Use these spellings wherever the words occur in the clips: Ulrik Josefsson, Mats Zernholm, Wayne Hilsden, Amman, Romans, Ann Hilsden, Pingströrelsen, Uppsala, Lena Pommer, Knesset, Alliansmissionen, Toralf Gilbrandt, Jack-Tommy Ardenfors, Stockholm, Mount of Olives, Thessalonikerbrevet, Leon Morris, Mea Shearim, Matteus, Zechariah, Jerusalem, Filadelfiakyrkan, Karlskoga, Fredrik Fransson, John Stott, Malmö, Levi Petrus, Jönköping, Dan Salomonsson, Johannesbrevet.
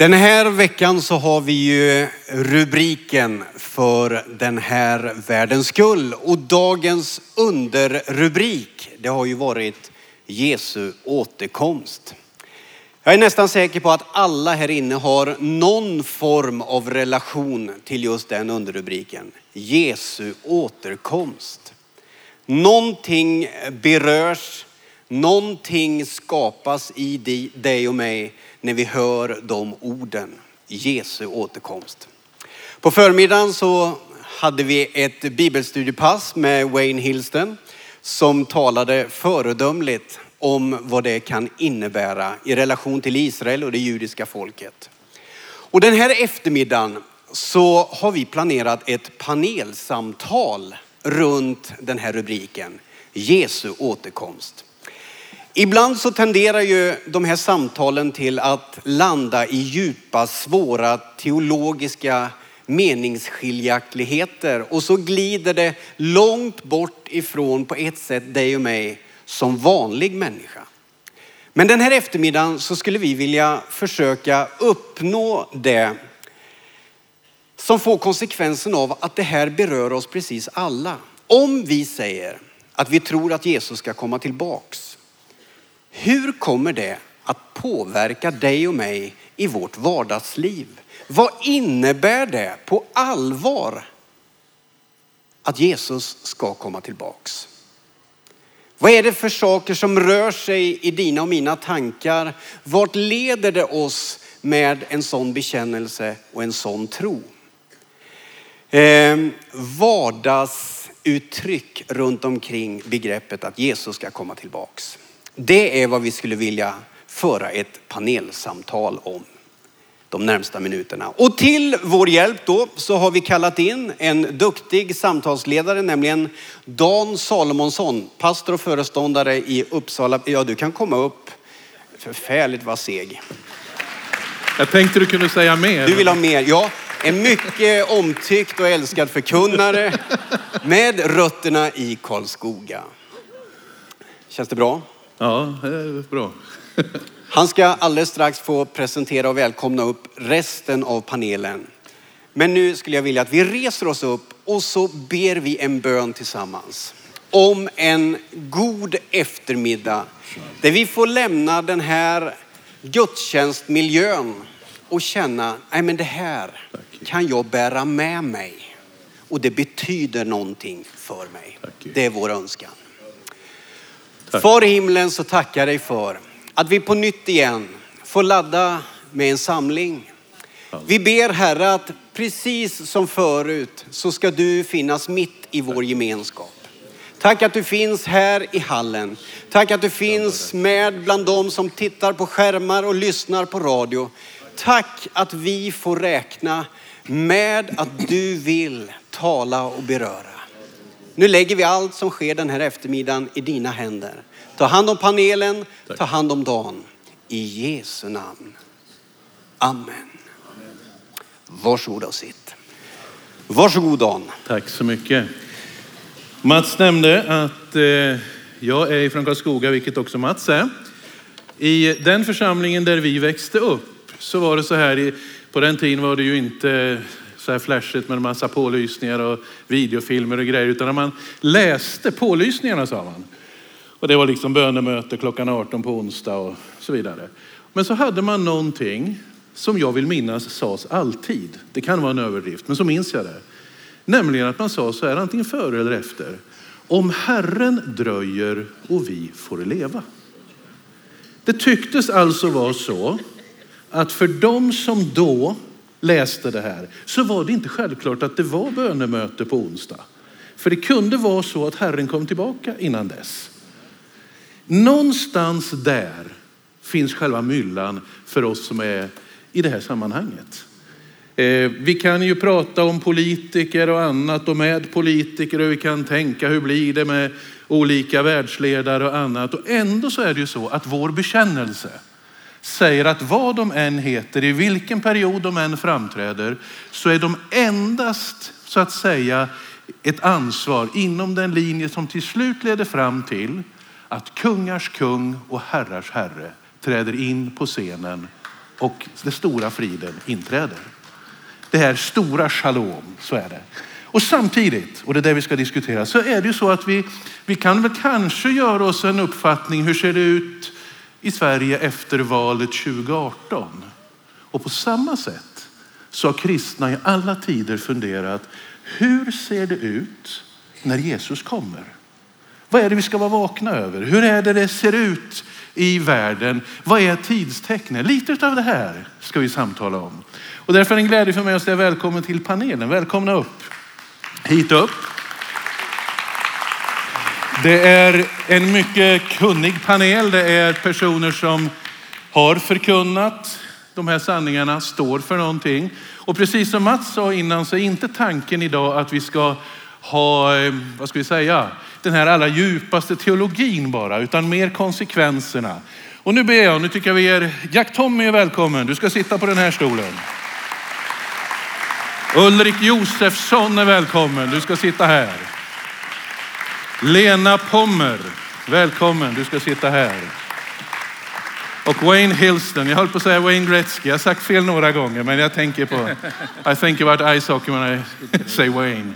Den här veckan så har vi ju rubriken för den här världens skull. Och dagens underrubrik, det har ju varit Jesu återkomst. Jag är nästan säker på att alla här inne har någon form av relation till just den underrubriken. Jesu återkomst. Någonting berörs, någonting skapas i dig och mig när vi hör de orden. Jesu återkomst. På förmiddagen så hade vi ett bibelstudiepass med Wayne Hilsden som talade föredömligt om vad det kan innebära i relation till Israel och det judiska folket. Och den här eftermiddagen så har vi planerat ett panelsamtal runt den här rubriken. Jesu återkomst. Ibland så tenderar ju de här samtalen till att landa i djupa, svåra teologiska meningsskiljaktigheter. Och så glider det långt bort ifrån på ett sätt dig och mig som vanlig människa. Men den här eftermiddagen så skulle vi vilja försöka uppnå det som får konsekvensen av att det här berör oss precis alla. Om vi säger att vi tror att Jesus ska komma tillbaks, hur kommer det att påverka dig och mig i vårt vardagsliv? Vad innebär det på allvar att Jesus ska komma tillbaks? Vad är det för saker som rör sig i dina och mina tankar? Vart leder det oss med en sån bekännelse och en sån tro? Vardagsuttryck runt omkring begreppet att Jesus ska komma tillbaks. Det är vad vi skulle vilja föra ett panelsamtal om de närmsta minuterna. Och till vår hjälp då så har vi kallat in en duktig samtalsledare, nämligen Dan Salomonsson, pastor och föreståndare i Uppsala. Ja, du kan komma upp. Förfärligt vad seg. Jag tänkte du kunde säga mer. Du vill ha mer, ja. En mycket omtyckt och älskad förkunnare med rötterna i Karlskoga. Känns det bra? Ja, det är bra. Han ska alldeles strax få presentera och välkomna upp resten av panelen. Men nu skulle jag vilja att vi reser oss upp och så ber vi en bön tillsammans. Om en god eftermiddag där vi får lämna den här gudstjänstmiljön och känna, nej men det här kan jag bära med mig. Och det betyder någonting för mig. Det är vår önskan. Far i himlen, så tackar dig för att vi på nytt igen får ladda med en samling. Vi ber Herre att precis som förut så ska du finnas mitt i vår gemenskap. Tack att du finns här i hallen. Tack att du finns med bland dem som tittar på skärmar och lyssnar på radio. Tack att vi får räkna med att du vill tala och beröra. Nu lägger vi allt som sker den här eftermiddagen i dina händer. Ta hand om panelen, ta hand om Dan. I Jesu namn. Amen. Varsågod och sitt. Varsågod Dan. Tack så mycket. Mats nämnde att jag är från Karlskoga, vilket också Mats är. I den församlingen där vi växte upp så var det så här, på den tiden var det ju inte så här flashigt med en massa pålysningar och videofilmer och grejer. Utan när man läste pålysningarna sa man. Och det var liksom bönemöte klockan 18 på onsdag och så vidare. Men så hade man någonting som jag vill minnas sades alltid. Det kan vara en överdrift, men så minns jag det. Nämligen att man sa så här, antingen före eller efter. Om Herren dröjer och vi får leva. Det tycktes alltså vara så att för dem som då läste det här så var det inte självklart att det var bönemöte på onsdag. För det kunde vara så att Herren kom tillbaka innan dess. Någonstans där finns själva myllan för oss som är i det här sammanhanget. Vi kan ju prata om politiker och annat och med politiker och vi kan tänka hur blir det med olika världsledare och annat. Och ändå så är det ju så att vår bekännelse säger att vad de än heter, i vilken period de än framträder, så är de endast så att säga ett ansvar inom den linje som till slut leder fram till att kungars kung och herrars herre träder in på scenen och den stora friden inträder. Det här stora shalom, så är det. Och samtidigt, och det är det vi ska diskutera, så är det ju så att vi kan väl kanske göra oss en uppfattning, hur ser det ut i Sverige efter valet 2018? Och på samma sätt så har kristna i alla tider funderat, hur ser det ut när Jesus kommer? Vad är det vi ska vara vakna över? Hur är det ser ut i världen? Vad är tidstecknen? Lite av det här ska vi samtala om. Och därför är det en glädje för mig att säga välkommen till panelen. Välkomna upp. Hit upp. Det är en mycket kunnig panel. Det är personer som har förkunnat de här sanningarna, står för någonting. Och precis som Mats sa innan så är inte tanken idag att vi ska ha, vad ska vi säga, den här allra djupaste teologin bara, utan mer konsekvenserna. Och nu ber jag, nu tycker jag vi är Jack-Tommy är välkommen. Du ska sitta på den här stolen. Ulrik Josefsson är välkommen. Du ska sitta här. Lena Pommer, välkommen. Du ska sitta här. Och Wayne Hilsden. Jag höll på att säga Wayne Gretzky. Jag har sagt fel några gånger, men jag tänker på... I think about ice hockey when I say Wayne.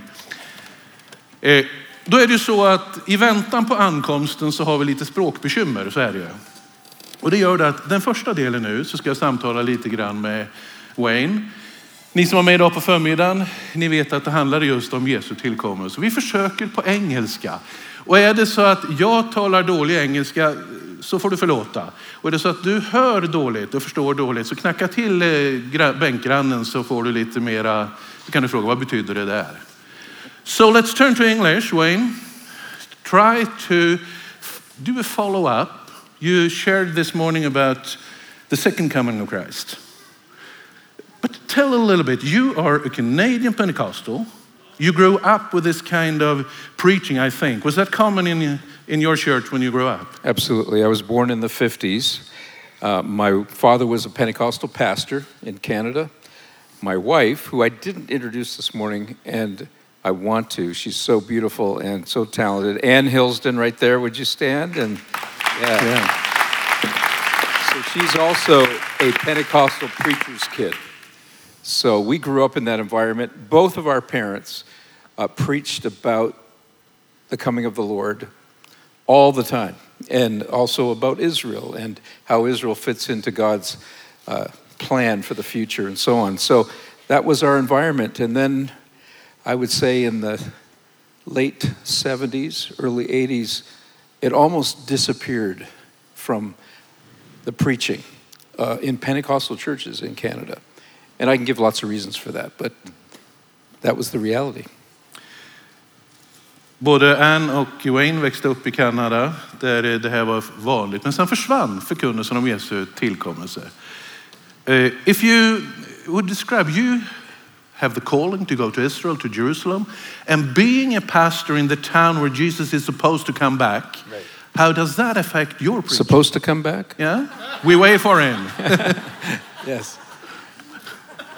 Då är det ju så att i väntan på ankomsten så har vi lite språkbekymmer, så är det ju. Och det gör det att den första delen nu så ska jag samtala lite grann med Wayne. Ni som var med idag på förmiddagen, ni vet att det handlar just om Jesu tillkommelse. Vi försöker på engelska. Och är det så att jag talar dålig engelska så får du förlåta. Och är det så att du hör dåligt och förstår dåligt så knacka till bänkgrannen så får du lite mera, så kan du fråga vad betyder det där? So let's turn to English, Wayne. Try to do a follow-up. You shared this morning about the second coming of Christ. But tell a little bit, you are a Canadian Pentecostal. You grew up with this kind of preaching, I think. Was that common in your church when you grew up? Absolutely. I was born in the 50s. My father was a Pentecostal pastor in Canada. My wife, who I didn't introduce this morning, and I want to. She's so beautiful and so talented. Ann Hilsden, right there. Would you stand? And yeah. So she's also a Pentecostal preacher's kid. So we grew up in that environment. Both of our parents preached about the coming of the Lord all the time, and also about Israel and how Israel fits into God's plan for the future and so on. So that was our environment. And then I would say in the late 70s, early 80s, it almost disappeared from the preaching in Pentecostal churches in Canada. And I can give lots of reasons for that, but that was the reality. Både Ann och Wayne växte upp i Kanada där det här var vanligt, men sen försvann förkunnelsen om Jesu tillkommelse. If you would describe, you have the calling to go to Israel, to Jerusalem, and being a pastor in the town where Jesus is supposed to come back, right. How does that affect your preaching? Supposed to come back? Yeah? We wait for him. Yes.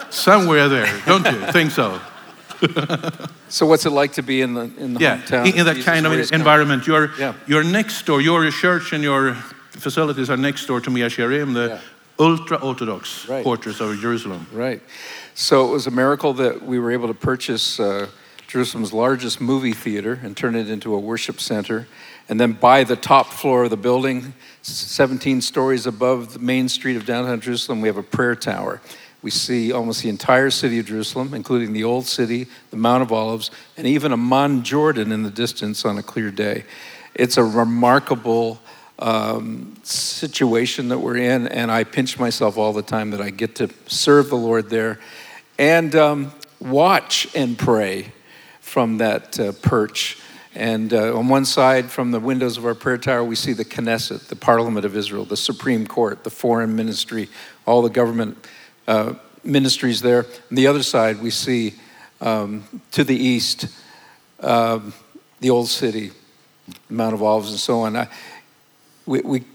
Somewhere there, don't you? Think so. So what's it like to be in the hometown? In that kind of environment. You're next door, your church and your facilities are next door to Mea Shearim, the ultra-Orthodox quarters of Jerusalem. Right. So it was a miracle that we were able to purchase Jerusalem's largest movie theater and turn it into a worship center. And then buy the top floor of the building, 17 stories above the main street of downtown Jerusalem, we have a prayer tower. We see almost the entire city of Jerusalem, including the Old City, the Mount of Olives, and even Amman, Jordan in the distance on a clear day. It's a remarkable situation that we're in, and I pinch myself all the time that I get to serve the Lord there and watch and pray from that perch. And on one side, from the windows of our prayer tower, we see the Knesset, the Parliament of Israel, the Supreme Court, the Foreign Ministry, all the government ministries there. On the other side, we see to the east, the Old City, the Mount of Olives, and so on.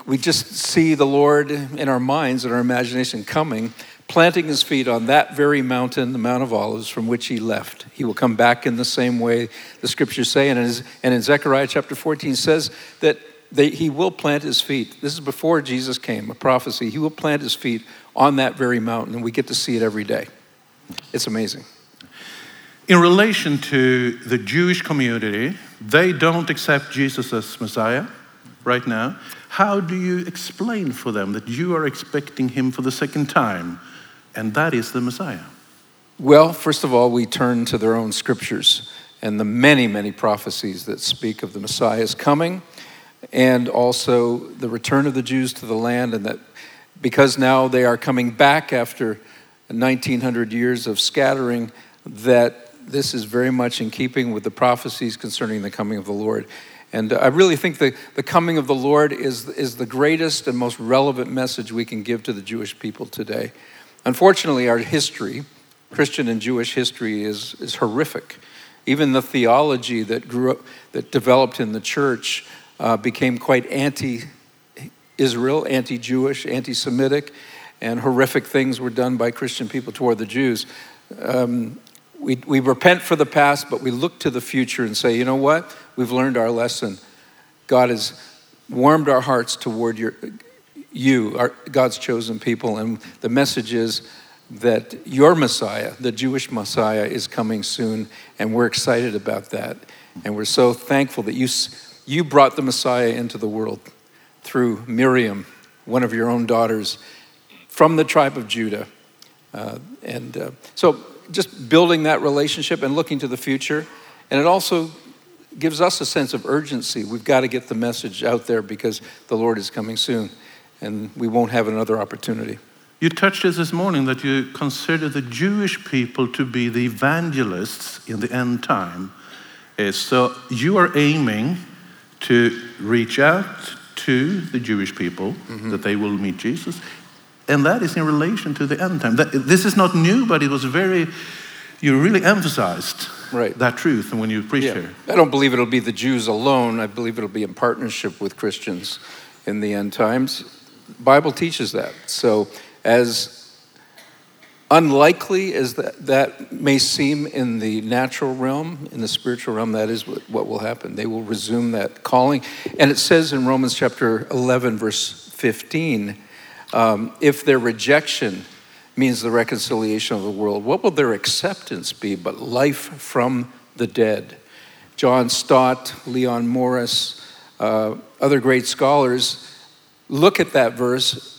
We just see the Lord in our minds and our imagination coming, planting his feet on that very mountain, the Mount of Olives, from which he left. He will come back in the same way the scriptures say. And in Zechariah chapter 14 says that He will plant his feet. This is before Jesus came, a prophecy. He will plant his feet on that very mountain, and we get to see it every day. It's amazing. In relation to the Jewish community, they don't accept Jesus as Messiah right now. How do you explain for them that you are expecting him for the second time, and that is the Messiah? Well, first of all, we turn to their own scriptures and the many, many prophecies that speak of the Messiah's coming, and also the return of the Jews to the land, and that because now they are coming back after 1900 years of scattering, that this is very much in keeping with the prophecies concerning the coming of the Lord. And I really think the coming of the Lord is the greatest and most relevant message we can give to the Jewish people today. Unfortunately, our history, Christian and Jewish history, is horrific. Even the theology that developed in the church became quite anti-Israel, anti-Jewish, anti-Semitic, and horrific things were done by Christian people toward the Jews. We repent for the past, but we look to the future and say, you know what? We've learned our lesson. God has warmed our hearts toward God's chosen people. And the message is that your Messiah, the Jewish Messiah, is coming soon. And we're excited about that. And we're so thankful that you brought the Messiah into the world through Miriam, one of your own daughters from the tribe of Judah. So just building that relationship and looking to the future. And it also gives us a sense of urgency. We've got to get the message out there because the Lord is coming soon and we won't have another opportunity. You touched this morning that you consider the Jewish people to be the evangelists in the end time. So you are aiming to reach out to the Jewish people, that they will meet Jesus. And that is in relation to the end time. This is not new, but it was you really emphasized that truth when you preached here. I don't believe it'll be the Jews alone. I believe it'll be in partnership with Christians in the end times. The Bible teaches that. So as unlikely as that may seem in the natural realm, in the spiritual realm, that is what will happen. They will resume that calling. And it says in Romans chapter 11, verse 15, if their rejection means the reconciliation of the world, what will their acceptance be but life from the dead? John Stott, Leon Morris, other great scholars look at that verse,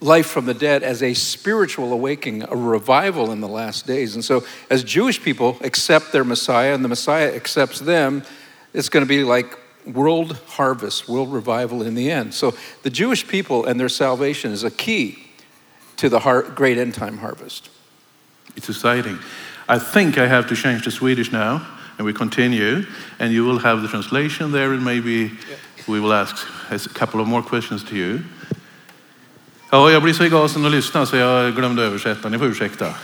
life from the dead, as a spiritual awakening, a revival in the last days. And so as Jewish people accept their Messiah and the Messiah accepts them, it's going to be like world harvest, world revival in the end. So the Jewish people and their salvation is a key to the great end time harvest. It's exciting. I think I have to change to Swedish now, and we continue, and you will have the translation there, and maybe we will ask a couple of more questions to you. Ja, jag blir så i gasen och lyssnar så jag glömde översätta. Ni får ursäkta.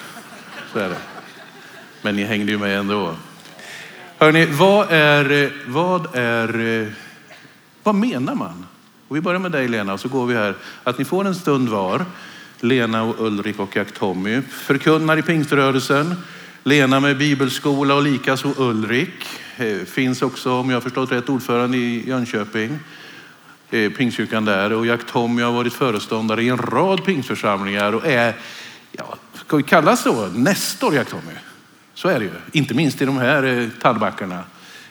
Så är det. Men ni hängde ju med ändå. Hörrni, vad menar man? Och vi börjar med dig, Lena, så går vi här. Att ni får en stund var, Lena och Ulrik och Jack-Tommy, förkunnar i Pingströrelsen. Lena med bibelskola och likaså Ulrik. Finns också, om jag har förstått rätt, ordförande i Jönköping. Pingstkyrkan där. Och Jack-Tommy har varit föreståndare i en rad pingstförsamlingar och är, ska vi kalla så, Nestor Jack-Tommy. Så är det ju. Inte minst i de här tallbackarna.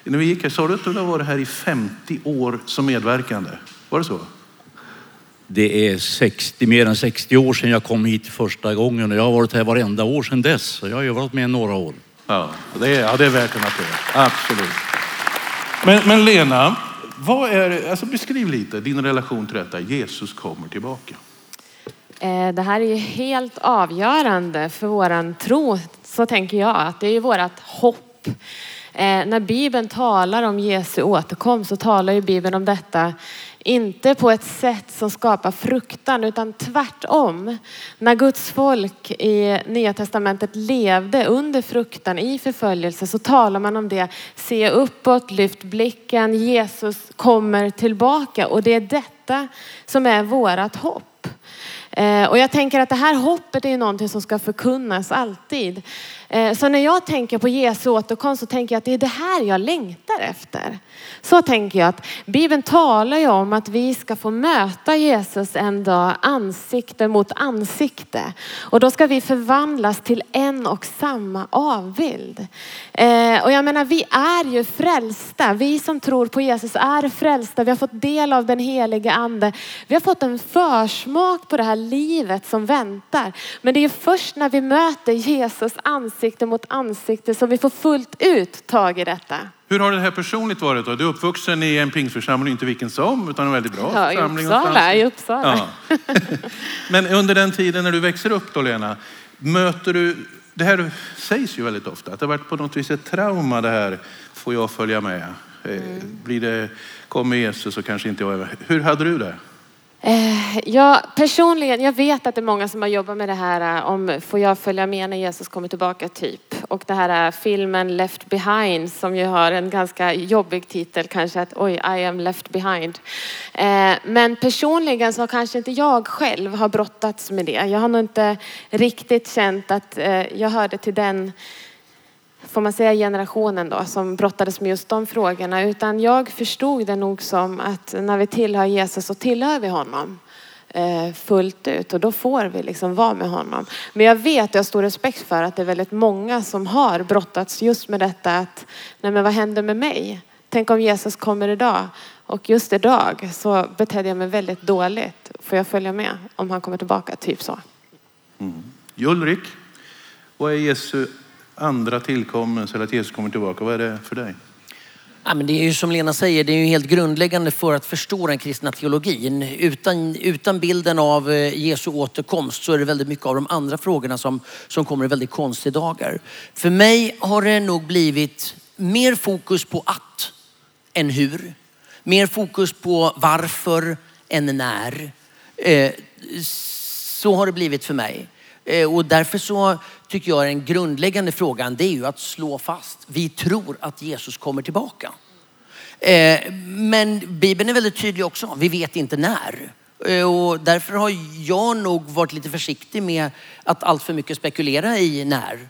När vi gick här, sa du att du har varit här i 50 år som medverkande. Var det så? Det är mer än 60 år sedan jag kom hit första gången. Och jag har varit här varenda år sedan dess. Så jag har ju varit med några år. Ja, det är verkligen att det är. Absolut. Men Lena, vad är, beskriv lite din relation till detta. Jesus kommer tillbaka. Det här är ju helt avgörande för våran tro, så tänker jag, att det är ju vårat hopp. När Bibeln talar om Jesu återkomst så talar ju Bibeln om detta inte på ett sätt som skapar fruktan utan tvärtom. När Guds folk i Nya testamentet levde under fruktan i förföljelse så talar man om det. Se uppåt, lyft blicken, Jesus kommer tillbaka, och det är detta som är vårat hopp. Och jag tänker att det här hoppet är någonting som ska förkunnas alltid. Så när jag tänker på Jesu återkomst så tänker jag att det är det här jag längtar efter. Så tänker jag att Bibeln talar ju om att vi ska få möta Jesus en dag ansikte mot ansikte. Och då ska vi förvandlas till en och samma avbild. Och jag menar, vi är ju frälsta. Vi som tror på Jesus är frälsta. Vi har fått del av den helige ande. Vi har fått en försmak på det här livet som väntar. Men det är ju först när vi möter Jesus ansikte mot ansikte som vi får fullt ut tag i detta. Hur har det här personligt varit då? Du är uppvuxen i en pingstförsamling, inte vilken som, utan en väldigt bra församling. I Uppsala. Ja. Men under den tiden när du växer upp då, Lena, möter du, det här sägs ju väldigt ofta, att det har varit på något vis ett trauma det här, får jag följa med? Kommer Jesus så kanske inte jag. Hur hade du det? Ja, personligen, jag vet att det är många som har jobbat med det här om får jag följa med när Jesus kommer tillbaka typ. Och det här är filmen Left Behind som ju har en ganska jobbig titel kanske, att oj, I am left behind. Men personligen så kanske inte jag själv har brottats med det. Jag har nog inte riktigt känt att jag hörde till den, får man säga, generationen då som brottades med just de frågorna, utan jag förstod det nog som att när vi tillhör Jesus så tillhör vi honom fullt ut och då får vi liksom vara med honom. Men jag vet, jag har stor respekt för att det är väldigt många som har brottats just med detta, att nej men vad händer med mig? Tänk om Jesus kommer idag och just idag så betedde jag mig väldigt dåligt. Får jag följa med om han kommer tillbaka? Typ så. Mm. Ulrik, vad är Jesu andra tillkommelse eller att Jesus kommer tillbaka? Vad är det för dig? Ja, men det är ju som Lena säger, det är ju helt grundläggande för att förstå den kristna teologin. Utan bilden av Jesu återkomst så är det väldigt mycket av de andra frågorna som kommer i väldigt konstiga dagar. För mig har det nog blivit mer fokus på att än hur. Mer fokus på varför än när. Så har det blivit för mig. Och därför så tycker jag den grundläggande frågan, det är ju att slå fast. Vi tror att Jesus kommer tillbaka. Men Bibeln är väldigt tydlig också. Vi vet inte när. Och därför har jag nog varit lite försiktig med att allt för mycket spekulera i när.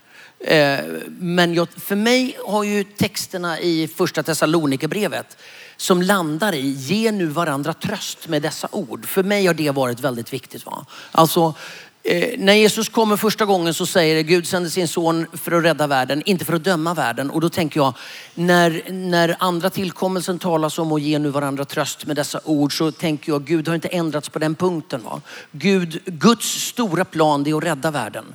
Men för mig har ju texterna i första Thessalonikerbrevet som landar i ge nu varandra tröst med dessa ord. För mig har det varit väldigt viktigt. Va? Alltså, när Jesus kommer första gången så säger det, Gud sände sin son för att rädda världen, inte för att döma världen. Och då tänker jag, när andra tillkommelsen talas om att ge nu varandra tröst med dessa ord, så tänker jag, Gud har inte ändrats på den punkten. Va? Guds stora plan, det är att rädda världen.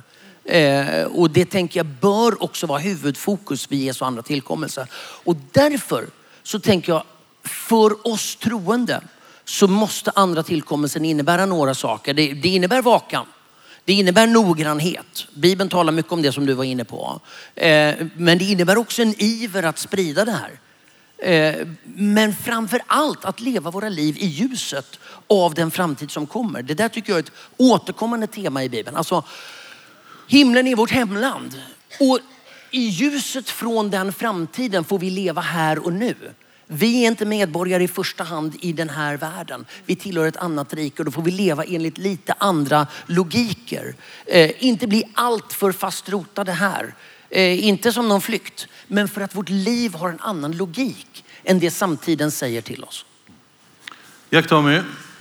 Och det tänker jag bör också vara huvudfokus vid Jesu andra tillkommelse. Och därför så tänker jag, för oss troende så måste andra tillkommelsen innebära några saker. Det innebär vakan. Det innebär noggrannhet. Bibeln talar mycket om det som du var inne på. Men det innebär också en iver att sprida det här. Men framför allt att leva våra liv i ljuset av den framtid som kommer. Det där tycker jag är ett återkommande tema i Bibeln. Alltså, himlen är vårt hemland. Och i ljuset från den framtiden får vi leva här och nu. Vi är inte medborgare i första hand i den här världen. Vi tillhör ett annat rike och då får vi leva enligt lite andra logiker. Inte bli allt för fastrotade här. Inte som någon flykt. Men för att vårt liv har en annan logik än det samtiden säger till oss. Jack-Tommy,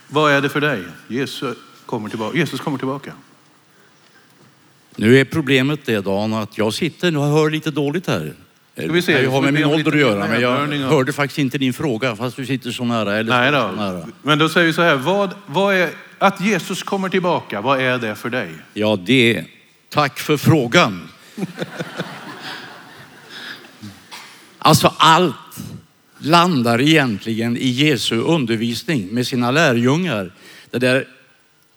vad är det för dig? Jesus kommer tillbaka. Nu är problemet det, Dan, att jag sitter och hör lite dåligt här. Jag har med min ålder att göra, men jag hörde faktiskt inte din fråga fast du sitter så nära. Men då säger vi så här, vad är att Jesus kommer tillbaka, vad är det för dig? Ja, det, tack för frågan. Alltså allt landar egentligen i Jesu undervisning med sina lärjungar. Det där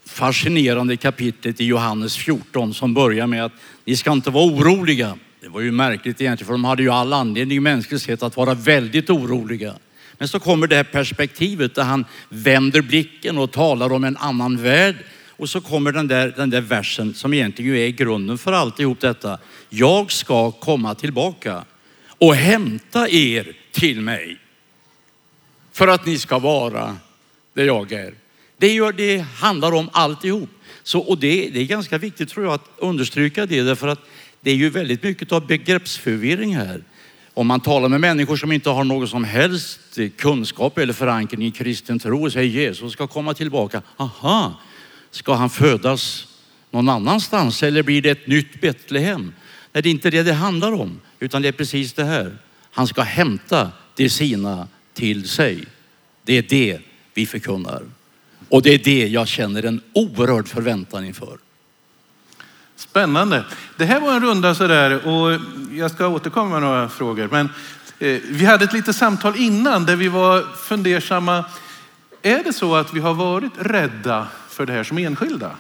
fascinerande kapitlet i Johannes 14 som börjar med att ni ska inte vara oroliga. Det var ju märkligt egentligen, för de hade ju all anledning i mänsklighet att vara väldigt oroliga. Men så kommer det här perspektivet där han vänder blicken och talar om en annan värld. Och så kommer den där versen som egentligen är grunden för alltihop detta. Jag ska komma tillbaka och hämta er till mig för att ni ska vara där jag är. Det handlar om alltihop. Så, och det är ganska viktigt tror jag att understryka det, därför att Det är ju väldigt mycket av begreppsförvirring här. Om man talar med människor som inte har någon som helst kunskap eller förankring i kristen tro och säger Jesus ska komma tillbaka. Aha, ska han födas någon annanstans eller blir det ett nytt Betlehem? Nej, det är inte det det handlar om, utan det är precis det här. Han ska hämta det sina till sig. Det är det vi förkunnar. Och det är det jag känner en oerhörd förväntan inför. Spännande. Det här var en runda sådär och jag ska återkomma med några frågor. Men vi hade ett litet samtal innan där vi var fundersamma. Är det så att vi har varit rädda för det här som enskilda?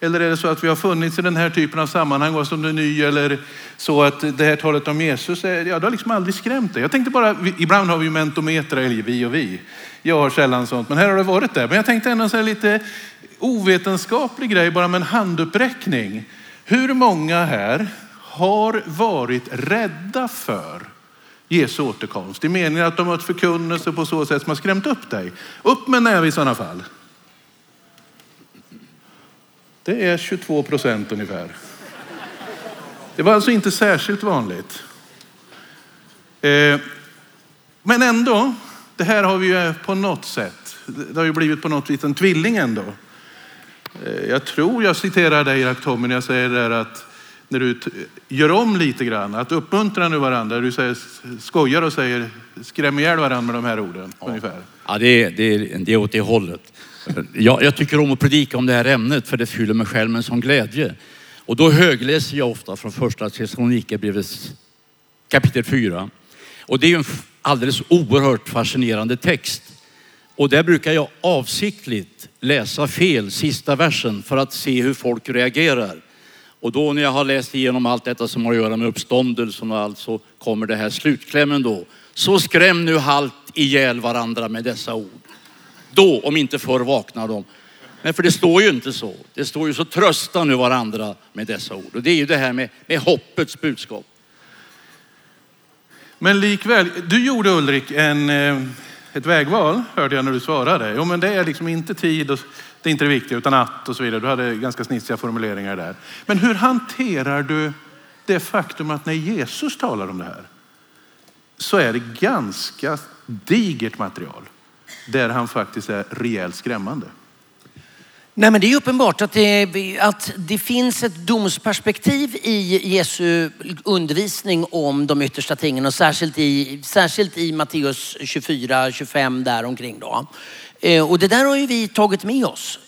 Eller är det så att vi har funnits i den här typen av sammanhang och som det är ny eller så att det här talet om Jesus, det har liksom aldrig skrämt det. Jag tänkte bara, ibland har vi ju mentometrar eller vi och vi. Jag har sällan sånt, men här har det varit där. Men jag tänkte ändå säga lite ovetenskaplig grej bara med en handuppräckning. Hur många här har varit rädda för Jesu återkomst? Det menar att de har ett förkunnelse på så sätt som har skrämt upp dig. Upp med näven i sådana fall. Det är 22% ungefär. Det var alltså inte särskilt vanligt. Men ändå, det här har vi ju på något sätt. Det har ju blivit på något vis en tvilling ändå. Jag tror jag citerar dig, Jack-Tommy, när jag säger där att när du gör om lite grann, att uppmuntra nu varandra. Du säger, skojar och säger, skrämmer ihjäl varandra med de här orden. Ja, ungefär. Ja det är åt det hållet. Jag tycker om att predika om det här ämnet för det fyller mig själv med sån glädje. Och då högläser jag ofta från första Thessalonikerbrevet kapitel 4. Och det är ju en alldeles oerhört fascinerande text. Och där brukar jag avsiktligt läsa fel sista versen för att se hur folk reagerar. Och då när jag har läst igenom allt detta som har att göra med uppståndelsen och allt så kommer det här slutklämmen då. Så skräm nu halt ihjäl varandra med dessa ord. Då, om inte förr, vaknar de. Men för det står ju inte så. Det står ju så trösta nu varandra med dessa ord. Och det är ju det här med hoppets budskap. Men likväl, du gjorde Ulrik ett vägval, hörde jag när du svarade. Jo, men det är liksom inte tid och det är inte det viktiga utan att och så vidare. Du hade ganska snitsiga formuleringar där. Men hur hanterar du det faktum att när Jesus talar om det här så är det ganska digert material där han faktiskt är rejält skrämmande? Nej, men det är uppenbart att det finns ett domsperspektiv i Jesu undervisning om de yttersta tingen och särskilt i Matteus 24, 25 där omkring då. Och det där har ju vi tagit med oss.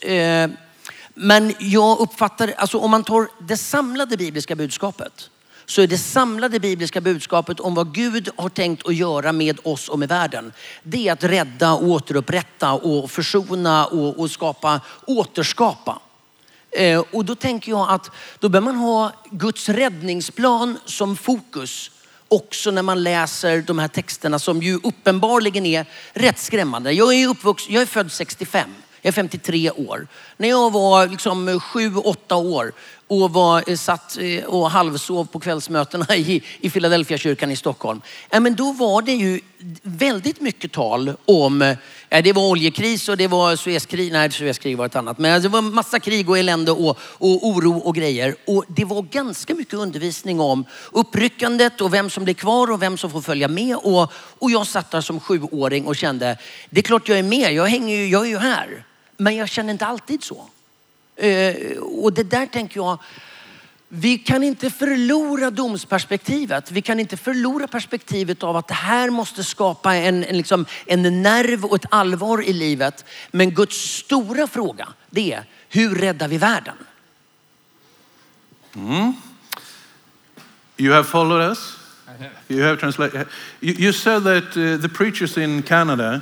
Men jag uppfattar, alltså om man tar det samlade bibliska budskapet så är det samlade bibliska budskapet om vad Gud har tänkt att göra med oss och med världen. Det är att rädda, återupprätta och försona och skapa, återskapa. Och då tänker jag att då bör man ha Guds räddningsplan som fokus också när man läser de här texterna som ju uppenbarligen är rätt skrämmande. Jag är född 65. Jag är 53 år. När jag var liksom 7-8 år och satt och halvsov på kvällsmötena i Filadelfiakyrkan i Stockholm. Men då var det ju väldigt mycket tal om, det var oljekris och det var Suezkrig. Nej, Suezkrig var ett annat. Men det var massa krig och elände och oro och grejer. Och det var ganska mycket undervisning om uppryckandet och vem som blir kvar och vem som får följa med. Och jag satt där som 7-åring och kände, det är klart jag är med. Jag är ju här. Men jag känner inte alltid så. Och det där tänker jag, vi kan inte förlora domsperspektivet. Vi kan inte förlora perspektivet av att det här måste skapa en nerv och ett allvar i livet. Men Guds stora fråga, det är hur räddar vi världen? Mm. You have followed us? You have translated. You said that the preachers in Canada,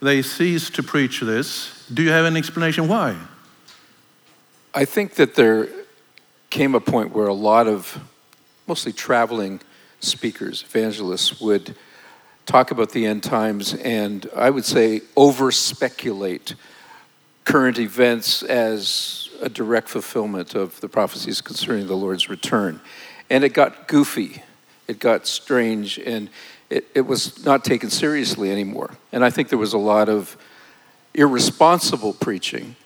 they ceased to preach this. Do you have an explanation why? I think that there came a point where a lot of mostly traveling speakers, evangelists, would talk about the end times and I would say over-speculate current events as a direct fulfillment of the prophecies concerning the Lord's return. And it got goofy, it got strange, and it was not taken seriously anymore. And I think there was a lot of irresponsible preaching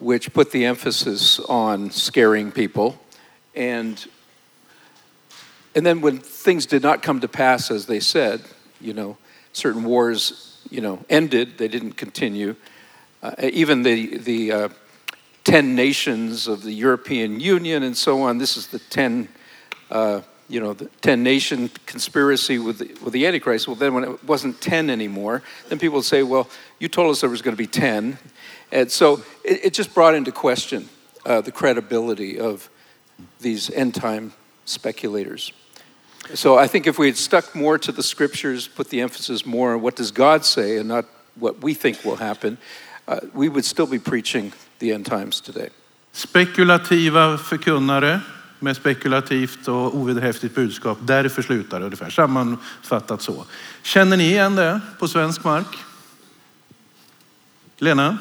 which put the emphasis on scaring people and And then when things did not come to pass, as they said, certain wars, ended. They didn't continue. Even the 10 nations of the European Union and so on. This is the 10 nation conspiracy with the Antichrist. Well, then when it wasn't 10 anymore, then people would say, well, you told us there was going to be 10. And so it just brought into question the credibility of these end time speculators. So I think if we had stuck more to the scriptures, put the emphasis more on what does God say and not what we think will happen, we would still be preaching the end times today. Spekulativa förkunnare med spekulativt och ovederhäftigt budskap. Därför slutar det ungefär sammanfattat så. Känner ni igen det på svensk mark? Lena?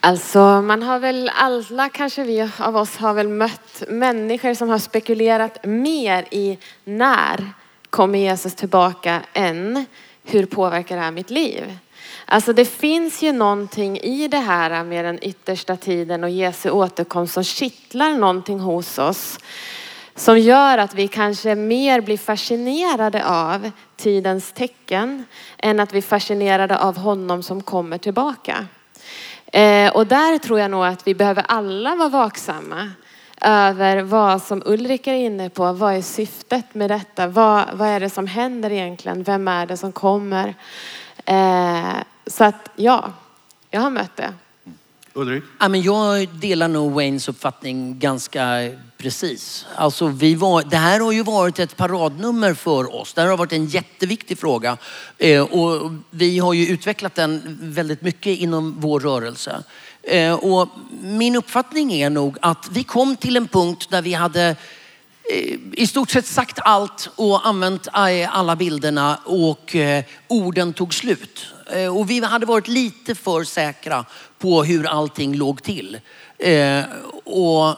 Alltså man har väl alla, kanske vi av oss har väl mött människor som har spekulerat mer i när kommer Jesus tillbaka än hur påverkar det här mitt liv? Alltså det finns ju någonting i det här med den yttersta tiden och Jesu återkomst som kittlar någonting hos oss. Som gör att vi kanske mer blir fascinerade av tidens tecken än att vi är fascinerade av honom som kommer tillbaka. Och där tror jag nog att vi behöver alla vara vaksamma över vad som Ulrik är inne på. Vad är syftet med detta? Vad är det som händer egentligen? Vem är det som kommer? Så att ja, jag har mött det. Ulrik? Ja, men jag delar nog Waynes uppfattning ganska precis. Alltså, det här har ju varit ett paradnummer för oss. Det här har varit en jätteviktig fråga. Och vi har ju utvecklat den väldigt mycket inom vår rörelse. Och min uppfattning är nog att vi kom till en punkt där vi hade i stort sett sagt allt och använt alla bilderna och orden tog slut. Och vi hade varit lite för säkra på hur allting låg till. Och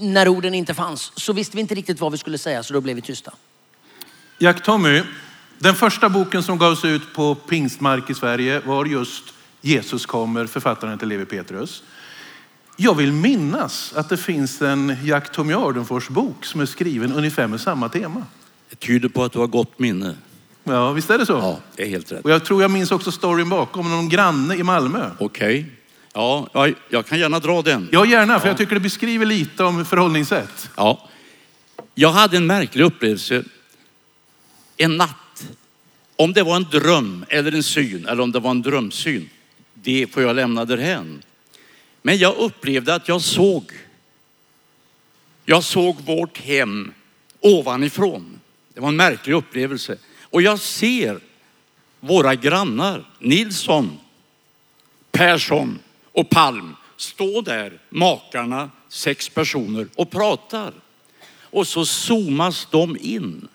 när orden inte fanns så visste vi inte riktigt vad vi skulle säga, så då blev vi tysta. Jack-Tommy, den första boken som gavs ut på pingstmark i Sverige var just Jesus kommer, författaren till Levi Petrus. Jag vill minnas att det finns en Jack-Tommy Ardenfors bok som är skriven ungefär med samma tema. Det tyder på att du har gott minne. Ja, visst är det så? Ja, det är helt rätt. Och jag tror jag minns också storyn bakom någon granne i Malmö. Okej. Ja, jag kan gärna dra den. Ja, gärna, för jag tycker det beskriver lite om förhållningssätt. Ja. Jag hade en märklig upplevelse en natt. Om det var en dröm eller en syn, eller om det var en drömsyn, det får jag lämna därhän. Men jag upplevde att jag såg vårt hem ovanifrån. Det var en märklig upplevelse. Och jag ser våra grannar, Nilsson, Persson och Palm, stå där, makarna, 6 personer, och pratar. Och så zoomas de in.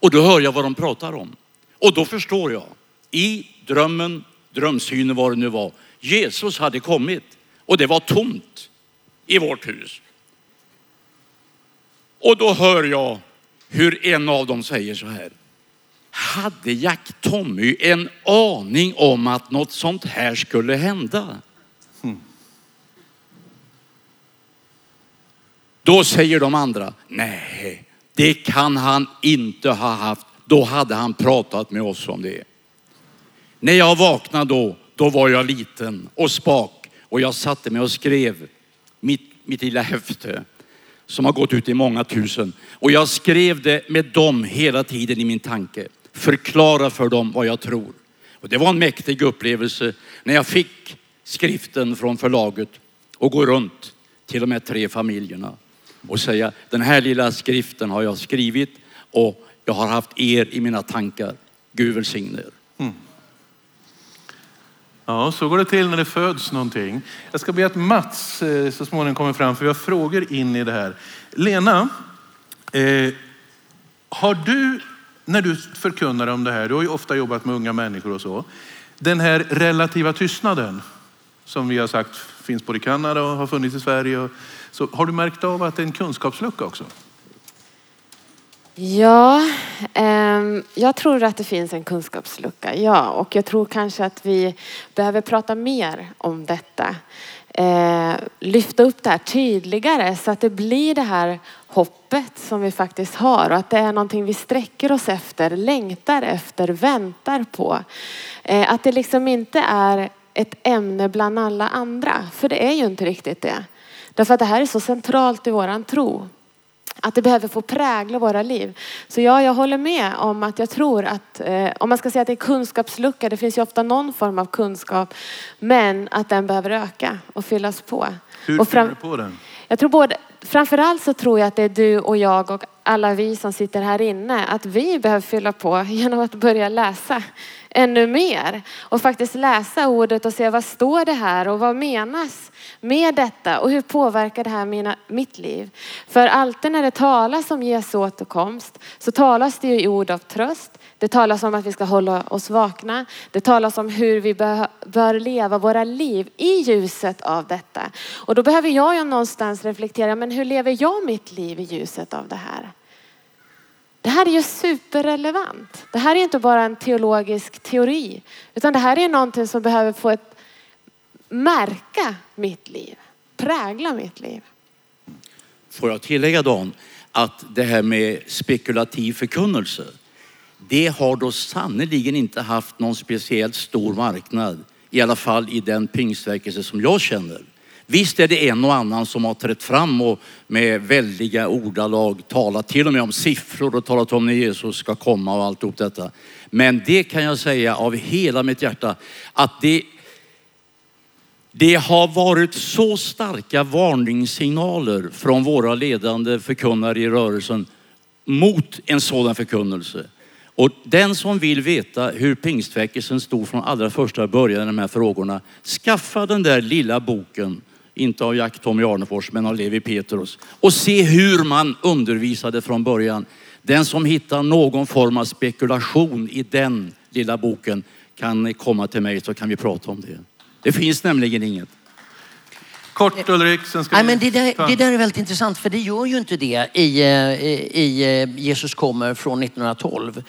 Och då hör jag vad de pratar om. Och då förstår jag, i drömsynen vad det nu var, Jesus hade kommit och det var tomt i vårt hus. Och då hör jag hur en av dem säger så här: hade Jack-Tommy en aning om att något sånt här skulle hända? Då säger de andra: nej, det kan han inte ha haft. Då hade han pratat med oss om det. När jag vaknade då var jag liten och spak, och jag satte mig och skrev mitt lilla häfte som har gått ut i många tusen. Och jag skrev det med dem hela tiden i min tanke. Förklara för dem vad jag tror. Och det var en mäktig upplevelse när jag fick skriften från förlaget och gå runt till de här 3 familjerna och säga: den här lilla skriften har jag skrivit och jag har haft er i mina tankar. Gud välsigne er. Ja, så går det till när det föds någonting. Jag ska be att Mats så småningom kommer fram, för vi har frågor in i det här. Lena, har du, när du förkunnar om det här, du har ju ofta jobbat med unga människor och så, den här relativa tystnaden som vi har sagt finns både i Kanada och har funnits i Sverige. Så har du märkt av att det är en kunskapslucka också? Ja, jag tror att det finns en kunskapslucka. Ja, och jag tror kanske att vi behöver prata mer om detta. Lyfta upp det här tydligare så att det blir det här hoppet som vi faktiskt har. Och att det är någonting vi sträcker oss efter, längtar efter, väntar på. Att det liksom inte är ett ämne bland alla andra. För det är ju inte riktigt det. Därför att det här är så centralt i våran tro. Att det behöver få prägla våra liv. Så ja, jag håller med om att jag tror att, om man ska säga att det är kunskapslucka, det finns ju ofta någon form av kunskap, men att den behöver öka och fyllas på. Hur fyller du på den? Jag tror både, framförallt så tror jag att det är du och jag och alla vi som sitter här inne, att vi behöver fylla på genom att börja läsa ännu mer. Och faktiskt läsa ordet och se vad står det här och vad menas med detta. Och hur påverkar det här mitt liv? För alltid när det talas om Jesu återkomst så talas det ju i ord av tröst. Det talas om att vi ska hålla oss vakna. Det talas om hur vi bör leva våra liv i ljuset av detta. Och då behöver jag ju någonstans reflektera, men hur lever jag mitt liv i ljuset av det här? Det här är ju superrelevant. Det här är inte bara en teologisk teori. Utan det här är någonting som behöver få ett märka mitt liv. Prägla mitt liv. Får jag tillägga, Dan, att det här med spekulativ förkunnelse, det har då sannoliken inte haft någon speciellt stor marknad. I alla fall i den pingstverkelse som jag känner. Visst är det en och annan som har trätt fram och med väldiga ordalag talat till och med om siffror och talat om när Jesus ska komma och allt detta. Men det kan jag säga av hela mitt hjärta att det har varit så starka varningssignaler från våra ledande förkunnare i rörelsen mot en sådan förkunnelse. Och den som vill veta hur pingstväckelsen stod från allra första början i de här frågorna, skaffa den där lilla boken, inte av Jack-Tommy Ardenfors men av Levi Petrus, och se hur man undervisade från början. Den som hittar någon form av spekulation i den lilla boken kan komma till mig så kan vi prata om det. Det finns nämligen inget. Kort Ulrik, sen ska vi... Nej, men det där är väldigt intressant, för det gör ju inte det i Jesus kommer från 1912.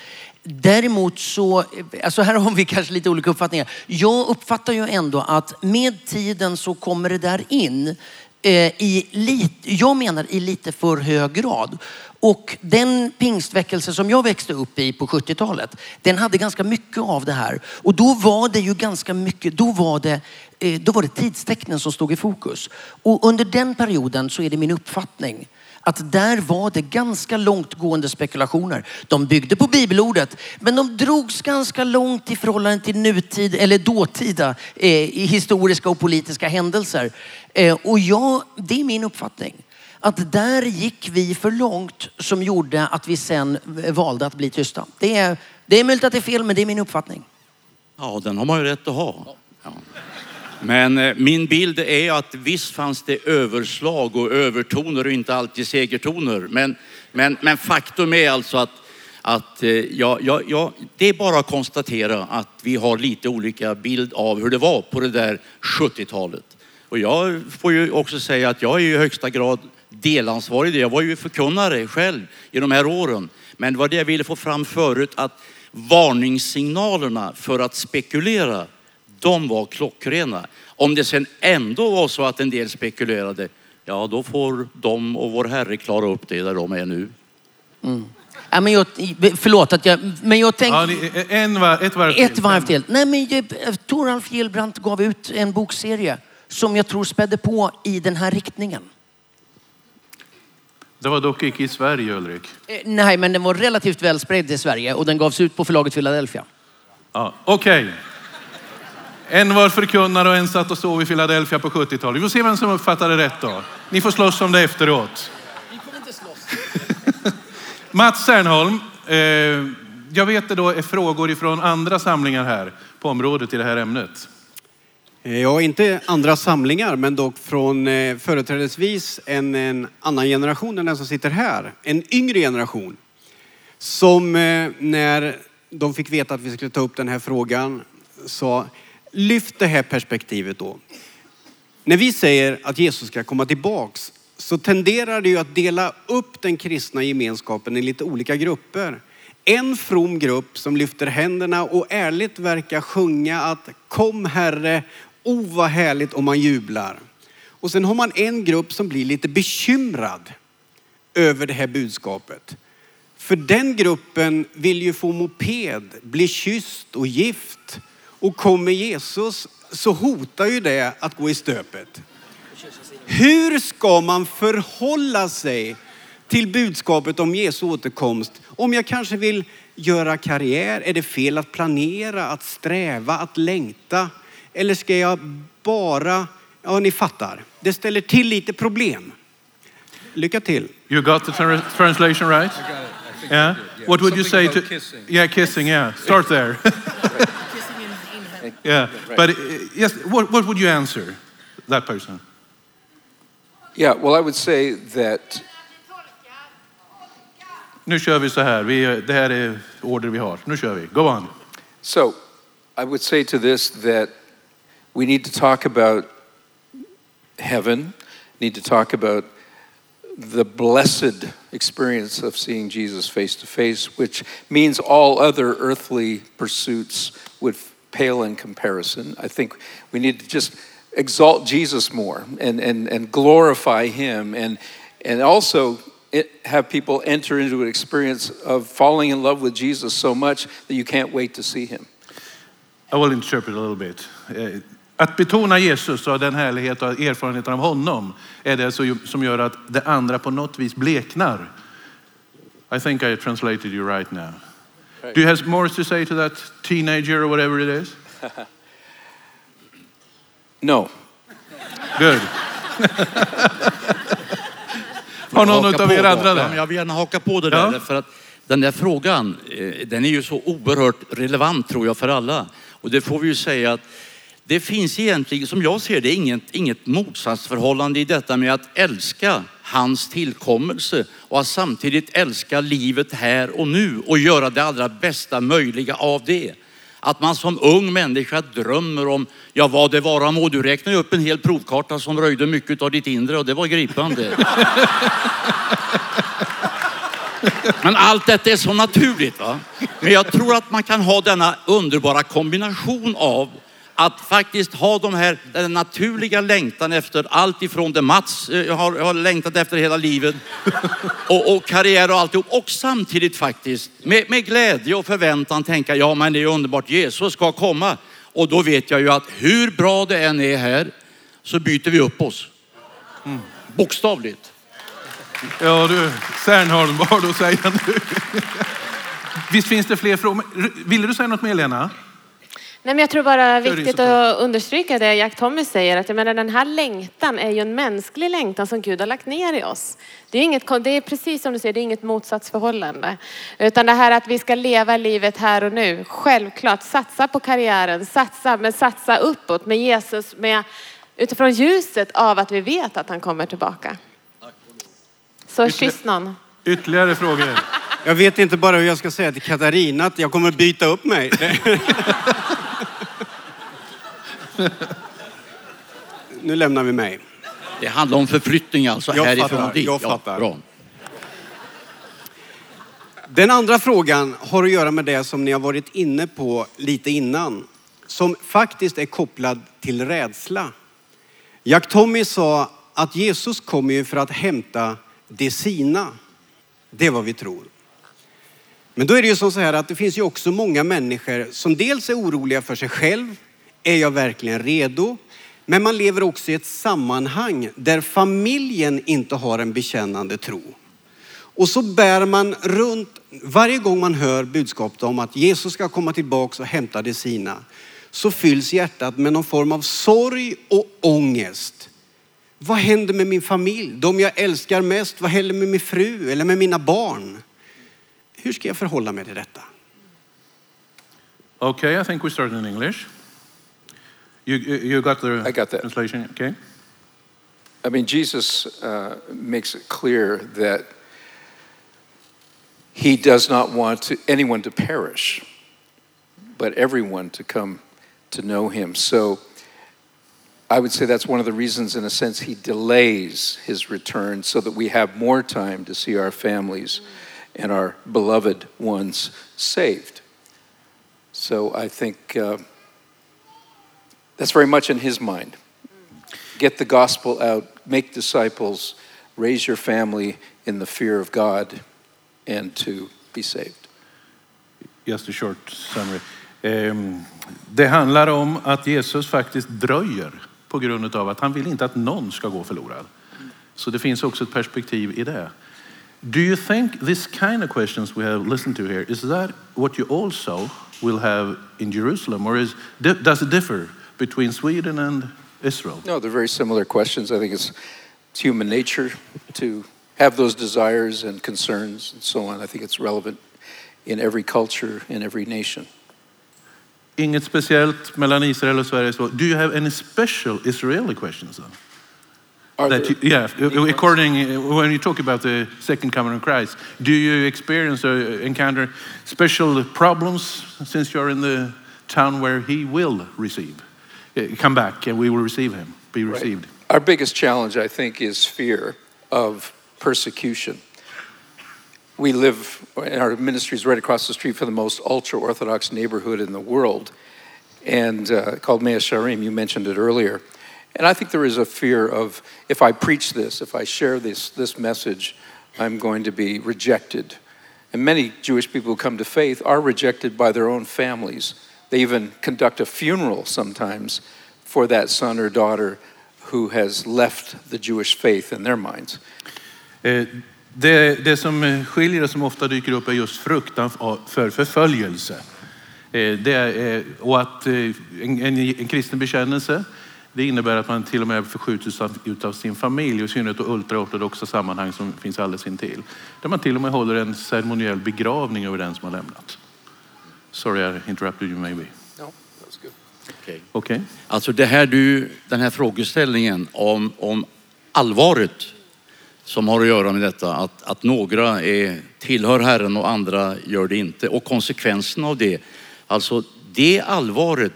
Däremot så, alltså här har vi kanske lite olika uppfattningar. Jag uppfattar ju ändå att med tiden så kommer det där in i lite för hög grad. Och den pingstväckelse som jag växte upp i på 70-talet, den hade ganska mycket av det här. Och då var det ju ganska mycket, då var det tidstecknen som stod i fokus. Och under den perioden så är det min uppfattning att där var det ganska långtgående spekulationer. De byggde på bibelordet, men de drogs ganska långt i förhållande till nutid eller dåtida historiska och politiska händelser. Det är min uppfattning. Att där gick vi för långt som gjorde att vi sen valde att bli tysta. Det är möjligt att det är fel, men det är min uppfattning. Ja, den har man ju rätt att ha. Ja. Men min bild är att visst fanns det överslag och övertoner och inte alltid segertoner. Men faktum är alltså att det är bara att konstatera att vi har lite olika bild av hur det var på det där 70-talet. Och jag får ju också säga att jag är i högsta grad delansvarig. Jag var ju förkunnare själv i de här åren. Men det var det jag ville få fram förut, att varningssignalerna för att spekulera, de var klockrena. Om det sen ändå var så att en del spekulerade, ja då får de och vår Herre klara upp det där de är nu. Mm. Ja, men jag tänkte... Ja, ett varv till. Nej, men Toralf Gilbrandt gav ut en bokserie som jag tror spädde på i den här riktningen. Det var dock inte i Sverige, Ulrik. Nej, men den var relativt välspridd i Sverige och den gavs ut på förlaget Filadelfia. Ja, okej. En var förkunnare och en satt och sov i Filadelfia på 70-talet. Vi får se vem som uppfattade rätt då. Ni får slåss om det efteråt. Vi kommer inte slåss. Mats Zernholm, jag vet det då är frågor från andra samlingar här på området i det här ämnet. Ja, inte andra samlingar, men dock från företrädesvis en annan generation än den som sitter här. En yngre generation som när de fick veta att vi skulle ta upp den här frågan sa: lyft det här perspektivet då. När vi säger att Jesus ska komma tillbaks så tenderar det ju att dela upp den kristna gemenskapen i lite olika grupper. En from grupp som lyfter händerna och ärligt verkar sjunga att kom Herre, o vad härligt, om man jublar. Och sen har man en grupp som blir lite bekymrad över det här budskapet. För den gruppen vill ju få moped, bli kysst och gift. Och kommer Jesus så hotar ju det att gå i stöpet. Hur ska man förhålla sig till budskapet om Jesu återkomst? Om jag kanske vill göra karriär, är det fel att planera, att sträva, att längta? Eller ska jag bara... Ja, ni fattar. Det ställer till lite problem. Lycka till. You got the translation right? I got it. I think yeah. I did, yeah. What would you say to kissing? Yeah, kissing, yeah. Start there. Kissing in heaven. Yeah. But yes, what would you answer that person? Yeah, well I would say that Nu kör vi så här. Det här är order vi har. Nu kör vi. Go on. So, I would say to this that we need to talk about heaven, need to talk about the blessed experience of seeing Jesus face to face, which means all other earthly pursuits would pale in comparison. I think we need to just exalt Jesus more and glorify him and also have people enter into an experience of falling in love with Jesus so much that you can't wait to see him. I will interpret a little bit. Att betona Jesus och den härlighet och erfarenheten av honom är det som gör att det andra på något vis bleknar. I think I translated you right now. Do you have more to say to that teenager or whatever it is? No. Good. Har någon av er andra där? Jag vill gärna haka på det där, för att den där frågan, den är ju så oerhört relevant tror jag för alla. Och det får vi ju säga att det finns egentligen, som jag ser det, inget motsatsförhållande i detta med att älska hans tillkommelse och att samtidigt älska livet här och nu och göra det allra bästa möjliga av det. Att man som ung människa drömmer om, ja vad det vara må, du räknade upp en hel provkarta som röjde mycket av ditt inre och det var gripande. Men allt detta är så naturligt, va? Men jag tror att man kan ha denna underbara kombination av att faktiskt ha den naturliga längtan efter allt ifrån det Mats har längtat efter hela livet och karriär och alltihop. Och samtidigt faktiskt med glädje och förväntan tänka, ja men det är underbart, Jesus ska komma. Och då vet jag ju att hur bra det än är här så byter vi upp oss. Mm. Bokstavligt. Ja du, Zernholm, vad har du att säga nu? Visst finns det fler frågor. Ville du säga något mer, Lena? Nej, men jag tror bara viktigt att understryka det Jack-Tommy säger, att jag menar, den här längtan är ju en mänsklig längtan som Gud har lagt ner i oss. Det är precis som du säger, det är inget motsatsförhållande. Utan det här att vi ska leva livet här och nu, självklart satsa på karriären, satsa uppåt med Jesus, utifrån ljuset av att vi vet att han kommer tillbaka. Så kyss någon. Ytterligare frågor. Jag vet inte bara hur jag ska säga till Katarina att jag kommer byta upp mig. Nu lämnar vi mig. Det handlar om förflyttning alltså, jag härifrån fattar, dit. Jag fattar. Ja, den andra frågan har att göra med det som ni har varit inne på lite innan. Som faktiskt är kopplad till rädsla. Jack-Tommy sa att Jesus kommer ju för att hämta det sina. Det är vad vi tror. Men då är det ju som så här att det finns ju också många människor som dels är oroliga för sig själv. Är jag verkligen redo? Men man lever också i ett sammanhang där familjen inte har en bekännande tro. Och så bär man runt, varje gång man hör budskapet om att Jesus ska komma tillbaka och hämta det sina, så fylls hjärtat med någon form av sorg och ångest. Vad händer med min familj? De jag älskar mest? Vad händer med min fru eller med mina barn? Hur ska jag förhålla mig till detta? Okay, I think we start in English. You got the translation, okay? I mean, Jesus makes it clear that he does not want anyone to perish, but everyone to come to know him. So I would say that's one of the reasons, in a sense, he delays his return so that we have more time to see our families and our beloved ones saved. So I think that's very much in his mind. Get the gospel out, make disciples, raise your family, in the fear of God and to be saved. Just a short summary. Det handlar om att Jesus faktiskt dröjer på grund av att han vill inte att någon ska gå förlorad. Så det finns också ett perspektiv i det. Do you think this kind of questions we have listened to here, is that what you also will have in Jerusalem, or does it differ between Sweden and Israel? No, they're very similar questions. I think it's human nature to have those desires and concerns and so on. I think it's relevant in every culture, in every nation. Inget speciellt mellan Israel och Sverige. So, do you have any special Israeli questions then? When you talk about the second coming of Christ, do you experience or encounter special problems since you're in the town where he will come back and we will receive him, be received? Right. Our biggest challenge, I think, is fear of persecution. We live, and our ministry is right across the street from the most ultra-Orthodox neighborhood in the world, and called Mea Shearim. You mentioned it earlier. And I think there is a fear of, if I preach this, if I share this message, I'm going to be rejected. And many Jewish people who come to faith are rejected by their own families. They even conduct a funeral sometimes for that son or daughter who has left the Jewish faith in their minds. Det som skiljer och som ofta dyker upp är just fruktan för förföljelse. Och att en kristen bekännelse, det innebär att man till och med förskjuts ut av sin familj, i synnerhet och ultraortodoxa sammanhang som finns alldeles intill. Där man till och med håller en ceremoniell begravning över den som har lämnat. Sorry, I interrupted you maybe. No, that's good. Okay. Alltså den här frågeställningen om allvaret som har att göra med detta, att några tillhör Herren och andra gör det inte. Och konsekvensen av det, alltså det allvaret,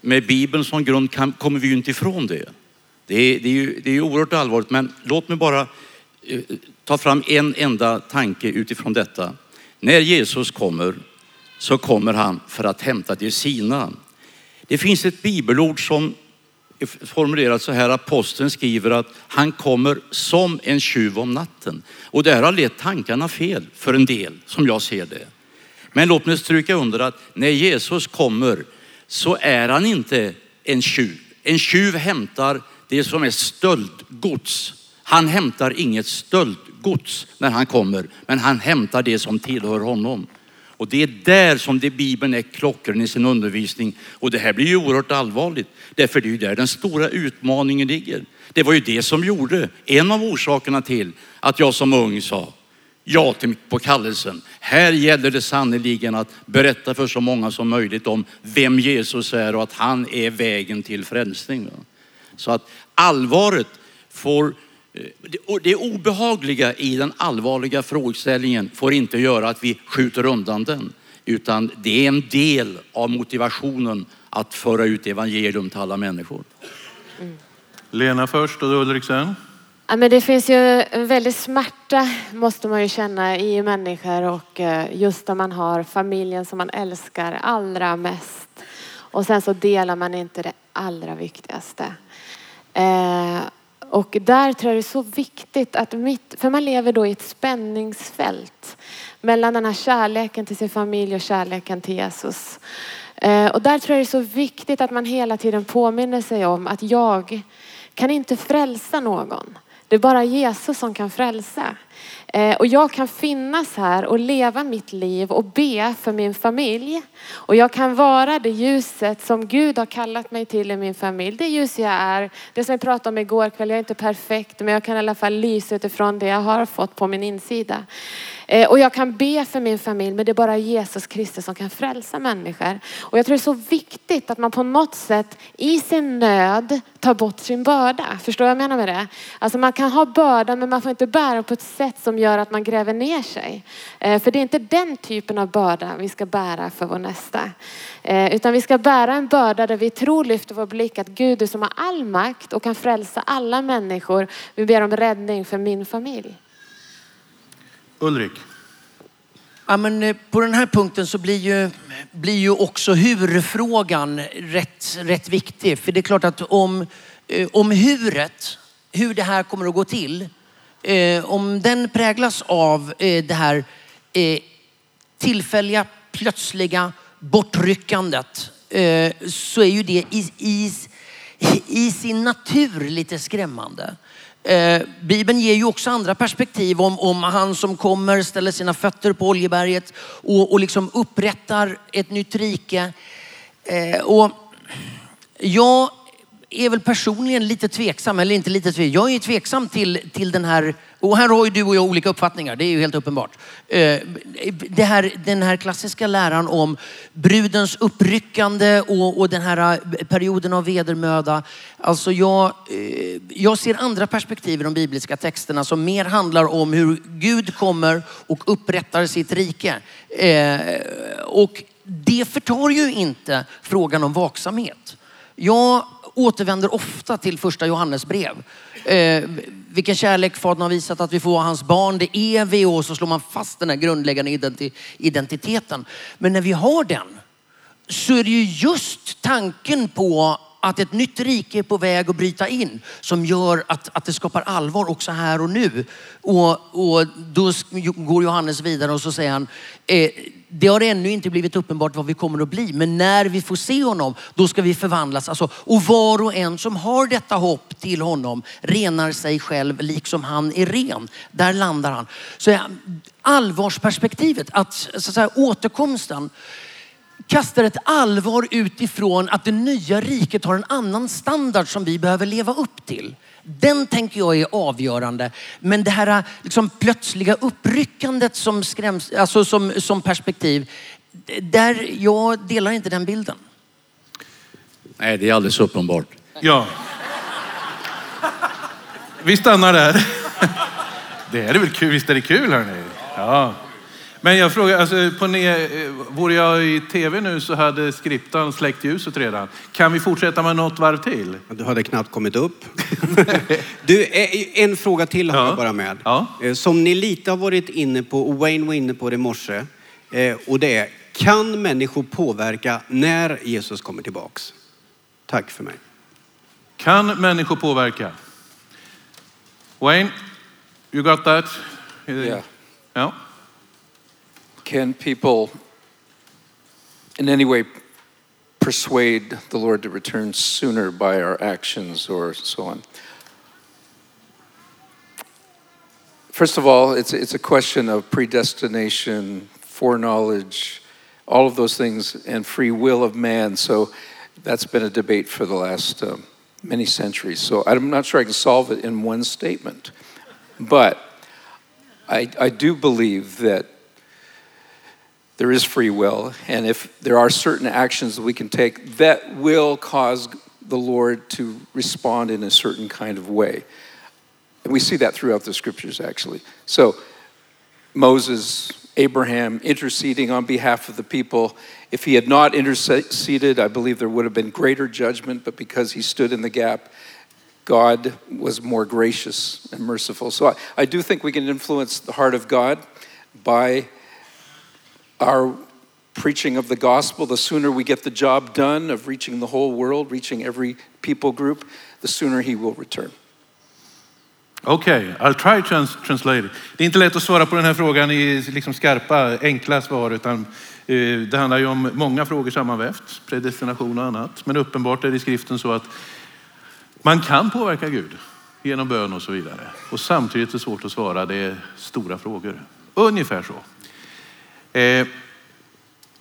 med Bibeln som grund kommer vi ju inte ifrån det. Det är ju oerhört allvarligt, men låt mig bara ta fram en enda tanke utifrån detta. När Jesus kommer så kommer han för att hämta till sina. Det finns ett bibelord som är formulerat så här, aposteln skriver att han kommer som en tjuv om natten. Och det här har lett tankarna fel för en del, som jag ser det. Men låt mig stryka under att när Jesus kommer så är han inte en tjuv. En tjuv hämtar det som är stöldgods. Han hämtar inget stöldgods när han kommer, men han hämtar det som tillhör honom. Och det är där som Bibeln är klockren i sin undervisning. Och det här blir ju oerhört allvarligt. Därför är det ju där den stora utmaningen ligger. Det var ju det som gjorde en av orsakerna till att jag som ung sa ja på kallelsen. Här gäller det sannoliken att berätta för så många som möjligt om vem Jesus är och att han är vägen till frälsning. Så att allvaret får, det obehagliga i den allvarliga frågeställningen får inte göra att vi skjuter undan den. Utan det är en del av motivationen att föra ut evangelium till alla människor. Mm. Lena först och Ulrik sen. Ja, men det finns ju en väldigt smärta, måste man ju känna, i människor, och just när man har familjen som man älskar allra mest. Och sen så delar man inte det allra viktigaste. Och där tror jag det är så viktigt att för man lever då i ett spänningsfält mellan den här kärleken till sin familj och kärleken till Jesus. Och där tror jag det är så viktigt att man hela tiden påminner sig om att jag kan inte frälsa någon. Det är bara Jesus som kan frälsa. Och jag kan finnas här och leva mitt liv och be för min familj. Och jag kan vara det ljuset som Gud har kallat mig till i min familj. Det ljus jag är, det som jag pratade om igår kväll, jag är inte perfekt. Men jag kan i alla fall lysa utifrån det jag har fått på min insida. Och jag kan be för min familj, men det är bara Jesus Kristus som kan frälsa människor. Och jag tror det är så viktigt att man på något sätt i sin nöd tar bort sin börda. Förstår jag vad jag menar med det? Alltså man kan ha börda, men man får inte bära på ett sätt som gör att man gräver ner sig. För det är inte den typen av börda vi ska bära för vår nästa. Utan vi ska bära en börda där vi tror, lyfter vår blick att Gud, du som har all makt och kan frälsa alla människor. Vi ber om räddning för min familj. Ulrik? Ja, men på den här punkten så blir ju också hur-frågan rätt viktig. För det är klart att om hur det här kommer att gå till om den präglas av det här tillfälliga, plötsliga bortryckandet, så är ju det i sin natur lite skrämmande. Bibeln ger ju också andra perspektiv om han som kommer, ställer sina fötter på Oljeberget och liksom upprättar ett nytt rike. Och jag är väl personligen lite tveksam, eller inte lite tveksam. Jag är tveksam till den här, och här har ju du och jag olika uppfattningar, det är ju helt uppenbart. Den här klassiska läran om brudens uppryckande och den här perioden av vedermöda. Alltså jag ser andra perspektiv i de bibliska texterna som mer handlar om hur Gud kommer och upprättar sitt rike. Och det förtar ju inte frågan om vaksamhet. Jag återvänder ofta till första Johannesbrev. Vilken kärlek Fadern har visat att vi får hans barn. Det är vi, och så slår man fast den här grundläggande identiteten. Men när vi har den så är det ju just tanken på att ett nytt rike är på väg att bryta in som gör att det skapar allvar också här och nu. Och då går Johannes vidare och så säger han det har ännu inte blivit uppenbart vad vi kommer att bli, men när vi får se honom då ska vi förvandlas. Alltså, och var och en som har detta hopp till honom renar sig själv liksom han är ren. Där landar han. Så allvarsperspektivet, att så att säga återkomsten kastar ett allvar utifrån att det nya riket har en annan standard som vi behöver leva upp till. Den tänker jag är avgörande. Men det här liksom plötsliga uppryckandet som skräms, alltså som perspektiv, där jag delar inte den bilden. Nej, det är alldeles uppenbart. Ja. Vi stannar där. Det är väl kul, visst är det kul här nu? Ja. Men jag frågar, alltså, vore jag i tv nu så hade skriptan släckt ljuset redan. Kan vi fortsätta med något varv till? Du hade knappt kommit upp. Du, en fråga till har jag bara med. Ja. Som ni lite har varit inne på, och Wayne var inne på det i morse. Och det är, kan människor påverka när Jesus kommer tillbaks? Tack för mig. Kan människor påverka? Wayne, you got that? Yeah. Ja. Can people in any way persuade the Lord to return sooner by our actions or so on? First of all, it's a question of predestination, foreknowledge, all of those things, and free will of man. So that's been a debate for the last many centuries. So I'm not sure I can solve it in one statement. But I do believe that there is free will, and if there are certain actions that we can take that will cause the Lord to respond in a certain kind of way. And we see that throughout the scriptures, actually. So Moses, Abraham interceding on behalf of the people. If he had not interceded, I believe there would have been greater judgment, but because he stood in the gap, God was more gracious and merciful. So I do think we can influence the heart of God by our preaching of the gospel. The sooner we get the job done of reaching the whole world, reaching every people group, the sooner he will return. Okay, I'll try to translate it. Det är inte lätt att svara på den här frågan i liksom skarpa, enkla svar, utan det handlar ju om många frågor sammanvävt, predestination och annat. Men uppenbart är det i skriften så att man kan påverka Gud genom bön och så vidare. Och samtidigt är det svårt att svara, det är stora frågor. Ungefär så.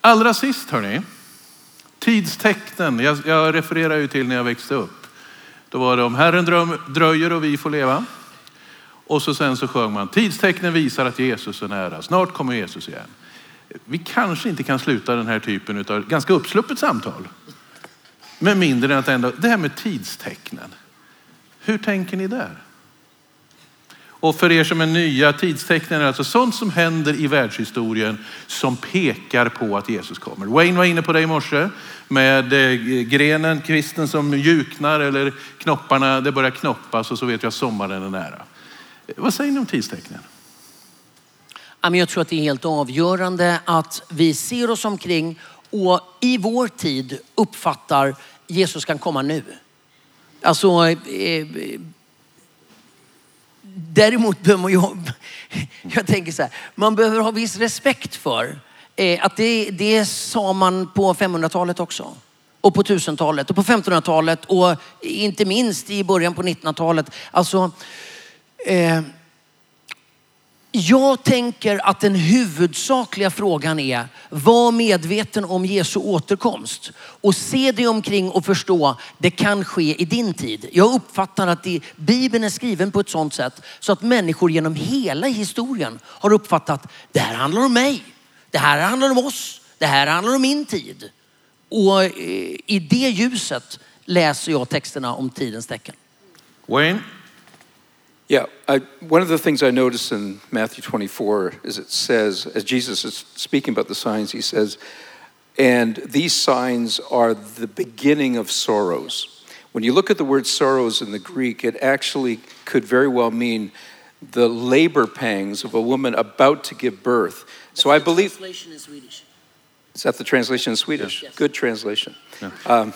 Allra sist hörni, tidstecknen. Jag refererar ju till när jag växte upp. Då var det om Herren dröjer och vi får leva. Och så sen så sjöng man, tidstecknen visar att Jesus är nära. Snart kommer Jesus igen. Vi kanske inte kan sluta den här typen av ganska uppsluppet samtal. Men mindre än att ändå, det här med tidstecknen. Hur tänker ni där? Och för er som är nya, tidstecknen är alltså sånt som händer i världshistorien som pekar på att Jesus kommer. Wayne var inne på det i morse med grenen, kvisten som mjuknar eller knopparna, det börjar knoppas och så vet jag att sommaren är nära. Vad säger ni om tidstecknen? Jag tror att det är helt avgörande att vi ser oss omkring och i vår tid uppfattar att Jesus kan komma nu. Alltså Däremot behöver man ju, jag tänker så här, man behöver ha viss respekt för att det sa man på 500-talet också. Och på 1000-talet och på 1500-talet och inte minst i början på 1900-talet. Alltså, jag tänker att den huvudsakliga frågan är, var medveten om Jesu återkomst. Och se dig omkring och förstå, det kan ske i din tid. Jag uppfattar att Bibeln är skriven på ett sånt sätt så att människor genom hela historien har uppfattat, det här handlar om mig. Det här handlar om oss. Det här handlar om min tid. Och i det ljuset läser jag texterna om tidens tecken. Wayne? Yeah, one of the things I notice in Matthew 24 is it says, as Jesus is speaking about the signs, he says, and these signs are the beginning of sorrows. When you look at the word sorrows in the Greek, it actually could very well mean the labor pangs of a woman about to give birth. So I believe... That's the translation in Swedish. Is that the translation in Swedish? Yes. Good translation. Yeah.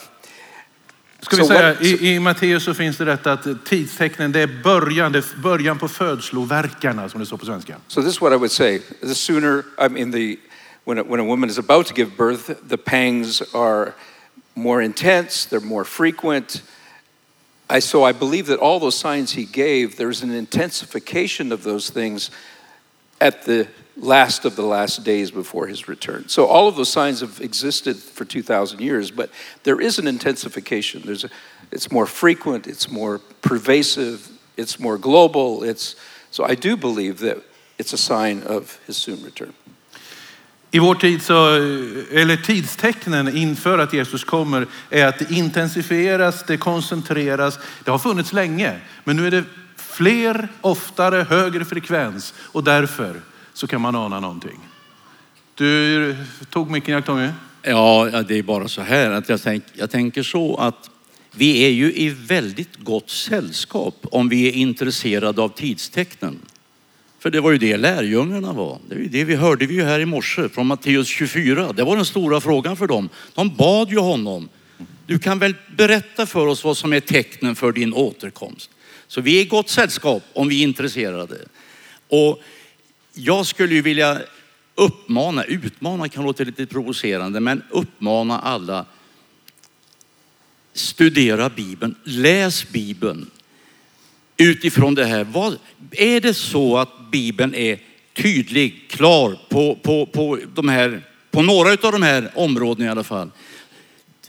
Ska vi säga, i Matteus så finns det detta att tidstecknen, det är början på födslovärkarna som det står på svenska. So this is what I would say. The sooner, I mean, when a woman is about to give birth, the pangs are more intense, they're more frequent. So I believe that all those signs he gave, there's an intensification of those things at the last of the last days before his return. So all of those signs have existed for 2,000 years, but there is an intensification. It's more frequent, it's more pervasive, it's more global. So I do believe that it's a sign of his soon return. I vår tid tidstecknen inför att Jesus kommer är att det intensifieras, det koncentreras. Det har funnits länge, men nu är det fler, oftare, högre frekvens och därför så kan man ana någonting. Du tog micken, Jack-Tommy? Ja, det är bara så här att jag tänker så att vi är ju i väldigt gott sällskap om vi är intresserade av tidstecknen. För det var ju det lärjungarna var. Det är ju det vi hörde ju här i morse från Matteus 24. Det var den stora frågan för dem. De bad ju honom. Du kan väl berätta för oss vad som är tecknen för din återkomst. Så vi är i gott sällskap om vi är intresserade. Och jag skulle ju vilja utmana kan låta lite provocerande, men uppmana alla. Studera Bibeln, läs Bibeln utifrån det här. Är det så att Bibeln är tydlig, klar på några av de här områdena i alla fall?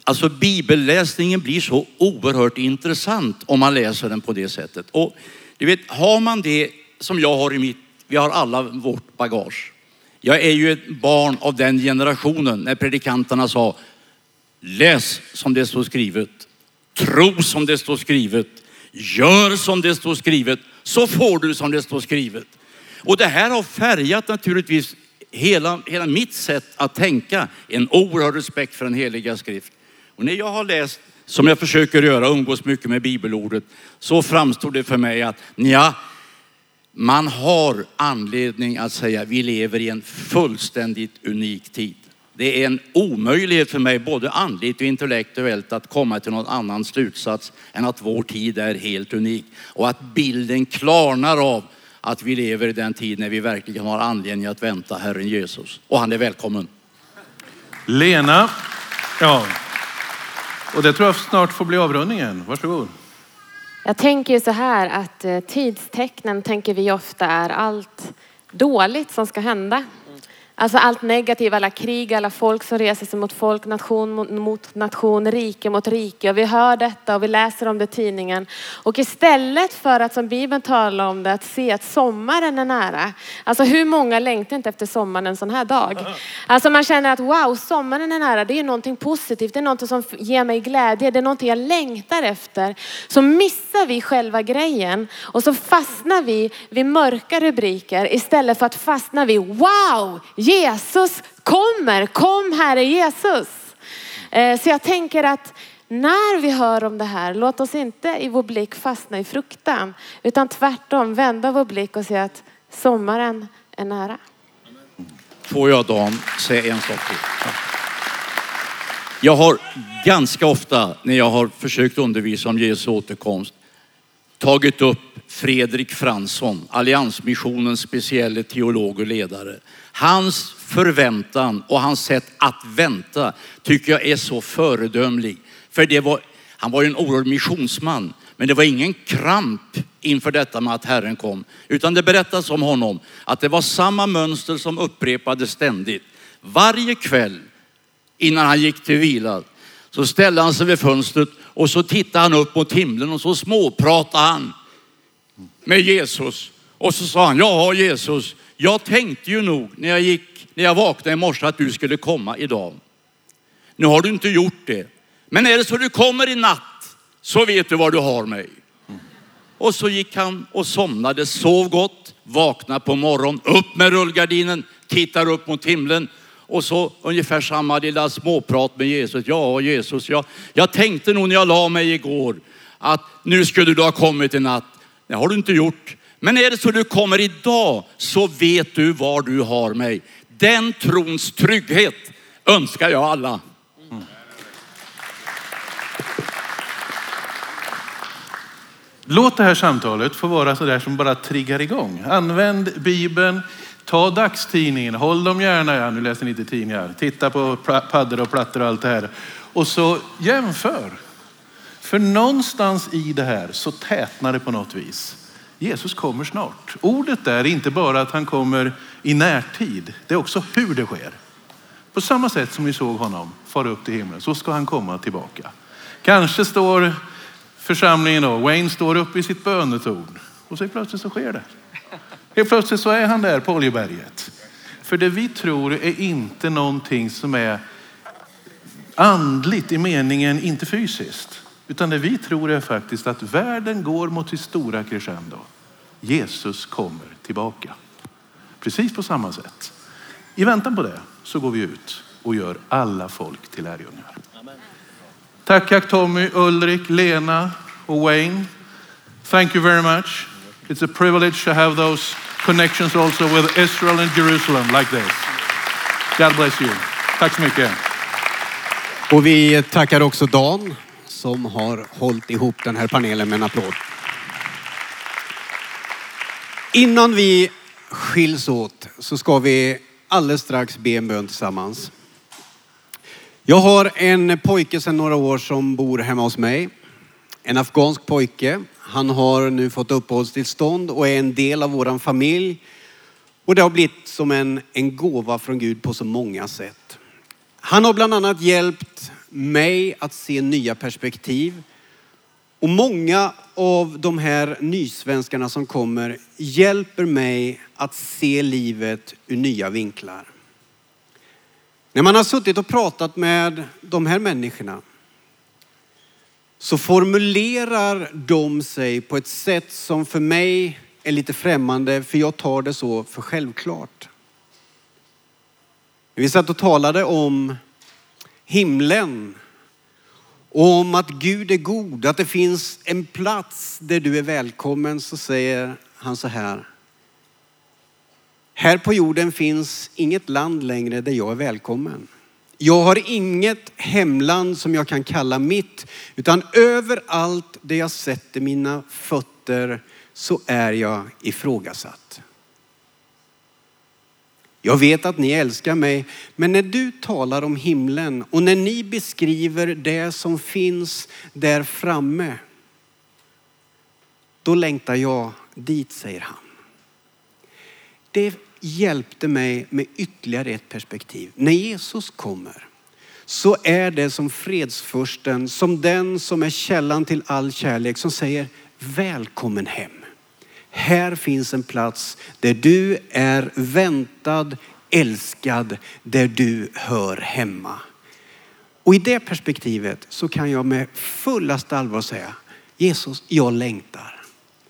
Alltså bibelläsningen blir så oerhört intressant om man läser den på det sättet. Och du vet, har man det som jag har vi har alla vårt bagage. Jag är ju ett barn av den generationen när predikanterna sa läs som det står skrivet, tro som det står skrivet, gör som det står skrivet, så får du som det står skrivet. Och det här har färgat naturligtvis hela mitt sätt att tänka, en oerhörd respekt för den heliga skrift. Och när jag har läst, som jag försöker göra, umgås mycket med bibelordet, så framstod det för mig att man har anledning att säga vi lever i en fullständigt unik tid. Det är en omöjlighet för mig både andligt och intellektuellt att komma till någon annan slutsats än att vår tid är helt unik. Och att bilden klarnar av att vi lever i den tid när vi verkligen har anledning att vänta Herren Jesus. Och han är välkommen. Lena. Ja. Och det tror jag snart får bli avrundningen. Varsågod. Jag tänker så här att tidstecknen tänker vi ofta är allt dåligt som ska hända. Alltså allt negativt, alla krig, alla folk som reser sig mot folk, nation mot nation, rike mot rike. Och vi hör detta och vi läser om det i tidningen. Och istället för att som Bibeln talar om det, att se att sommaren är nära. Alltså hur många längtar inte efter sommaren en sån här dag? Alltså man känner att wow, sommaren är nära. Det är någonting positivt, det är någonting som ger mig glädje. Det är någonting jag längtar efter. Så missar vi själva grejen. Och så fastnar vi vid mörka rubriker istället för att fastna vid wow! Jesus kommer, kom Herre Jesus. Så jag tänker att när vi hör om det här, låt oss inte i vår blick fastna i fruktan. Utan tvärtom, vända vår blick och se att sommaren är nära. Får jag Dan säga en sak till? Jag har ganska ofta när jag har försökt undervisa om Jesu återkomst tagit upp Fredrik Fransson, Alliansmissionens speciella teolog och ledare. Hans förväntan och hans sätt att vänta tycker jag är så föredömlig. För han var ju en oerhörd missionsman, men det var ingen kramp inför detta med att Herren kom. Utan det berättas om honom att det var samma mönster som upprepades ständigt. Varje kväll innan han gick till vila så ställde han sig vid fönstret och så tittade han upp mot himlen och så småpratade han med Jesus. Och så sa han, ja Jesus, jag tänkte ju nog när jag vaknade i morse att du skulle komma idag. Nu har du inte gjort det. Men är det så du kommer i natt så vet du var du har mig. Och så gick han och somnade, sov gott, vaknade på morgon, upp med rullgardinen, tittar upp mot himlen. Och så ungefär samma lilla småprat med Jesus. Ja Jesus, jag tänkte nog när jag la mig igår att nu skulle du ha kommit i natt. Det har du inte gjort. Men är det så du kommer idag så vet du var du har mig. Den trons trygghet önskar jag alla. Mm. Låt det här samtalet få vara så där som bara triggar igång. Använd Bibeln. Ta dagstidningen, håll dem gärna, nu läser ni inte tidningar, titta på paddor och plattor och allt det här. Och så jämför. För någonstans i det här så tätnar det på något vis. Jesus kommer snart. Ordet där är inte bara att han kommer i närtid, det är också hur det sker. På samma sätt som vi såg honom fara upp till himlen, så ska han komma tillbaka. Kanske står församlingen då, Wayne står uppe i sitt bönetorn och så plötsligt så sker det. Helt plötsligt så är han där på Oljeberget. För det vi tror är inte någonting som är andligt i meningen, inte fysiskt. Utan det vi tror är faktiskt att världen går mot sitt stora crescendo. Jesus kommer tillbaka. Precis på samma sätt. I väntan på det så går vi ut och gör alla folk till lärjungar. Tack Jack-Tommy, Ulrik, Lena och Wayne. Thank you very much. It's a privilege to have those connections also with Israel and Jerusalem like this. God bless you. Tack så mycket. Och vi tackar också Dan som har hållit ihop den här panelen med en applåd. Innan vi skiljs åt så ska vi alldeles strax be en bön tillsammans. Jag har en pojke sedan några år som bor hemma hos mig. En afghansk pojke. Han har nu fått uppehållstillstånd och är en del av våran familj. Och det har blivit som en gåva från Gud på så många sätt. Han har bland annat hjälpt mig att se nya perspektiv. Och många av de här nysvenskarna som kommer hjälper mig att se livet ur nya vinklar. När man har suttit och pratat med de här människorna så formulerar de sig på ett sätt som för mig är lite främmande, för jag tar det så för självklart. Vi satt och talade om himlen och om att Gud är god, att det finns en plats där du är välkommen, så säger han så här. Här på jorden finns inget land längre där jag är välkommen. Jag har inget hemland som jag kan kalla mitt, utan överallt där jag sätter mina fötter så är jag ifrågasatt. Jag vet att ni älskar mig, men när du talar om himlen och när ni beskriver det som finns där framme, då längtar jag dit, säger han. Det hjälpte mig med ytterligare ett perspektiv. När Jesus kommer så är det som fredsfursten, som den som är källan till all kärlek, som säger välkommen hem. Här finns en plats där du är väntad, älskad, där du hör hemma. Och i det perspektivet så kan jag med fullaste allvar säga, Jesus, jag längtar.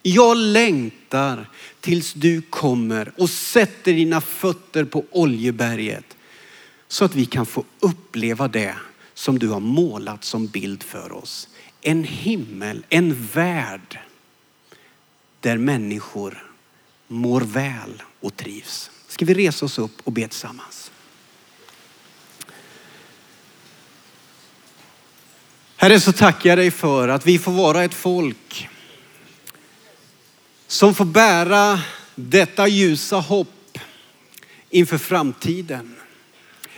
Jag längtar tills du kommer och sätter dina fötter på Oljeberget så att vi kan få uppleva det som du har målat som bild för oss. En himmel, en värld där människor mår väl och trivs. Ska vi resa oss upp och be tillsammans? Herre, så tackar jag dig för att vi får vara ett folk som får bära detta ljusa hopp inför framtiden.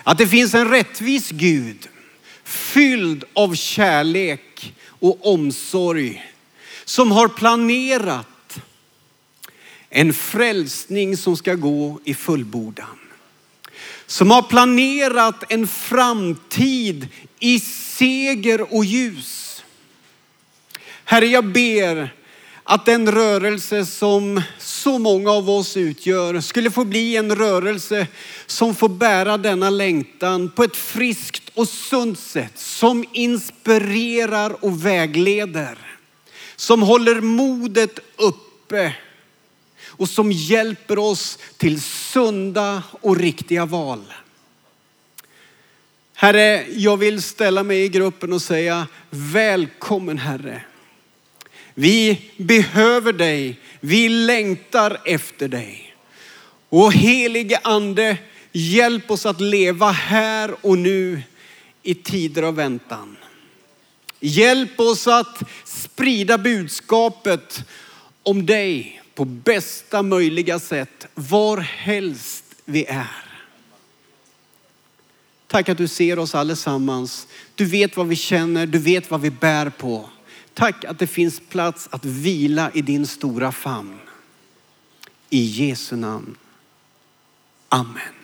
Att det finns en rättvis Gud, fylld av kärlek och omsorg, som har planerat en frälsning som ska gå i fullbordan. Som har planerat en framtid i seger och ljus. Herre, jag ber att den rörelse som så många av oss utgör skulle få bli en rörelse som får bära denna längtan på ett friskt och sunt sätt. Som inspirerar och vägleder. Som håller modet uppe. Och som hjälper oss till sunda och riktiga val. Herre, jag vill ställa mig i gruppen och säga välkommen Herre. Vi behöver dig. Vi längtar efter dig. Och helige Ande, hjälp oss att leva här och nu i tider av väntan. Hjälp oss att sprida budskapet om dig på bästa möjliga sätt, var helst vi är. Tack att du ser oss allesammans. Du vet vad vi känner, du vet vad vi bär på. Tack att det finns plats att vila i din stora famn. I Jesu namn. Amen.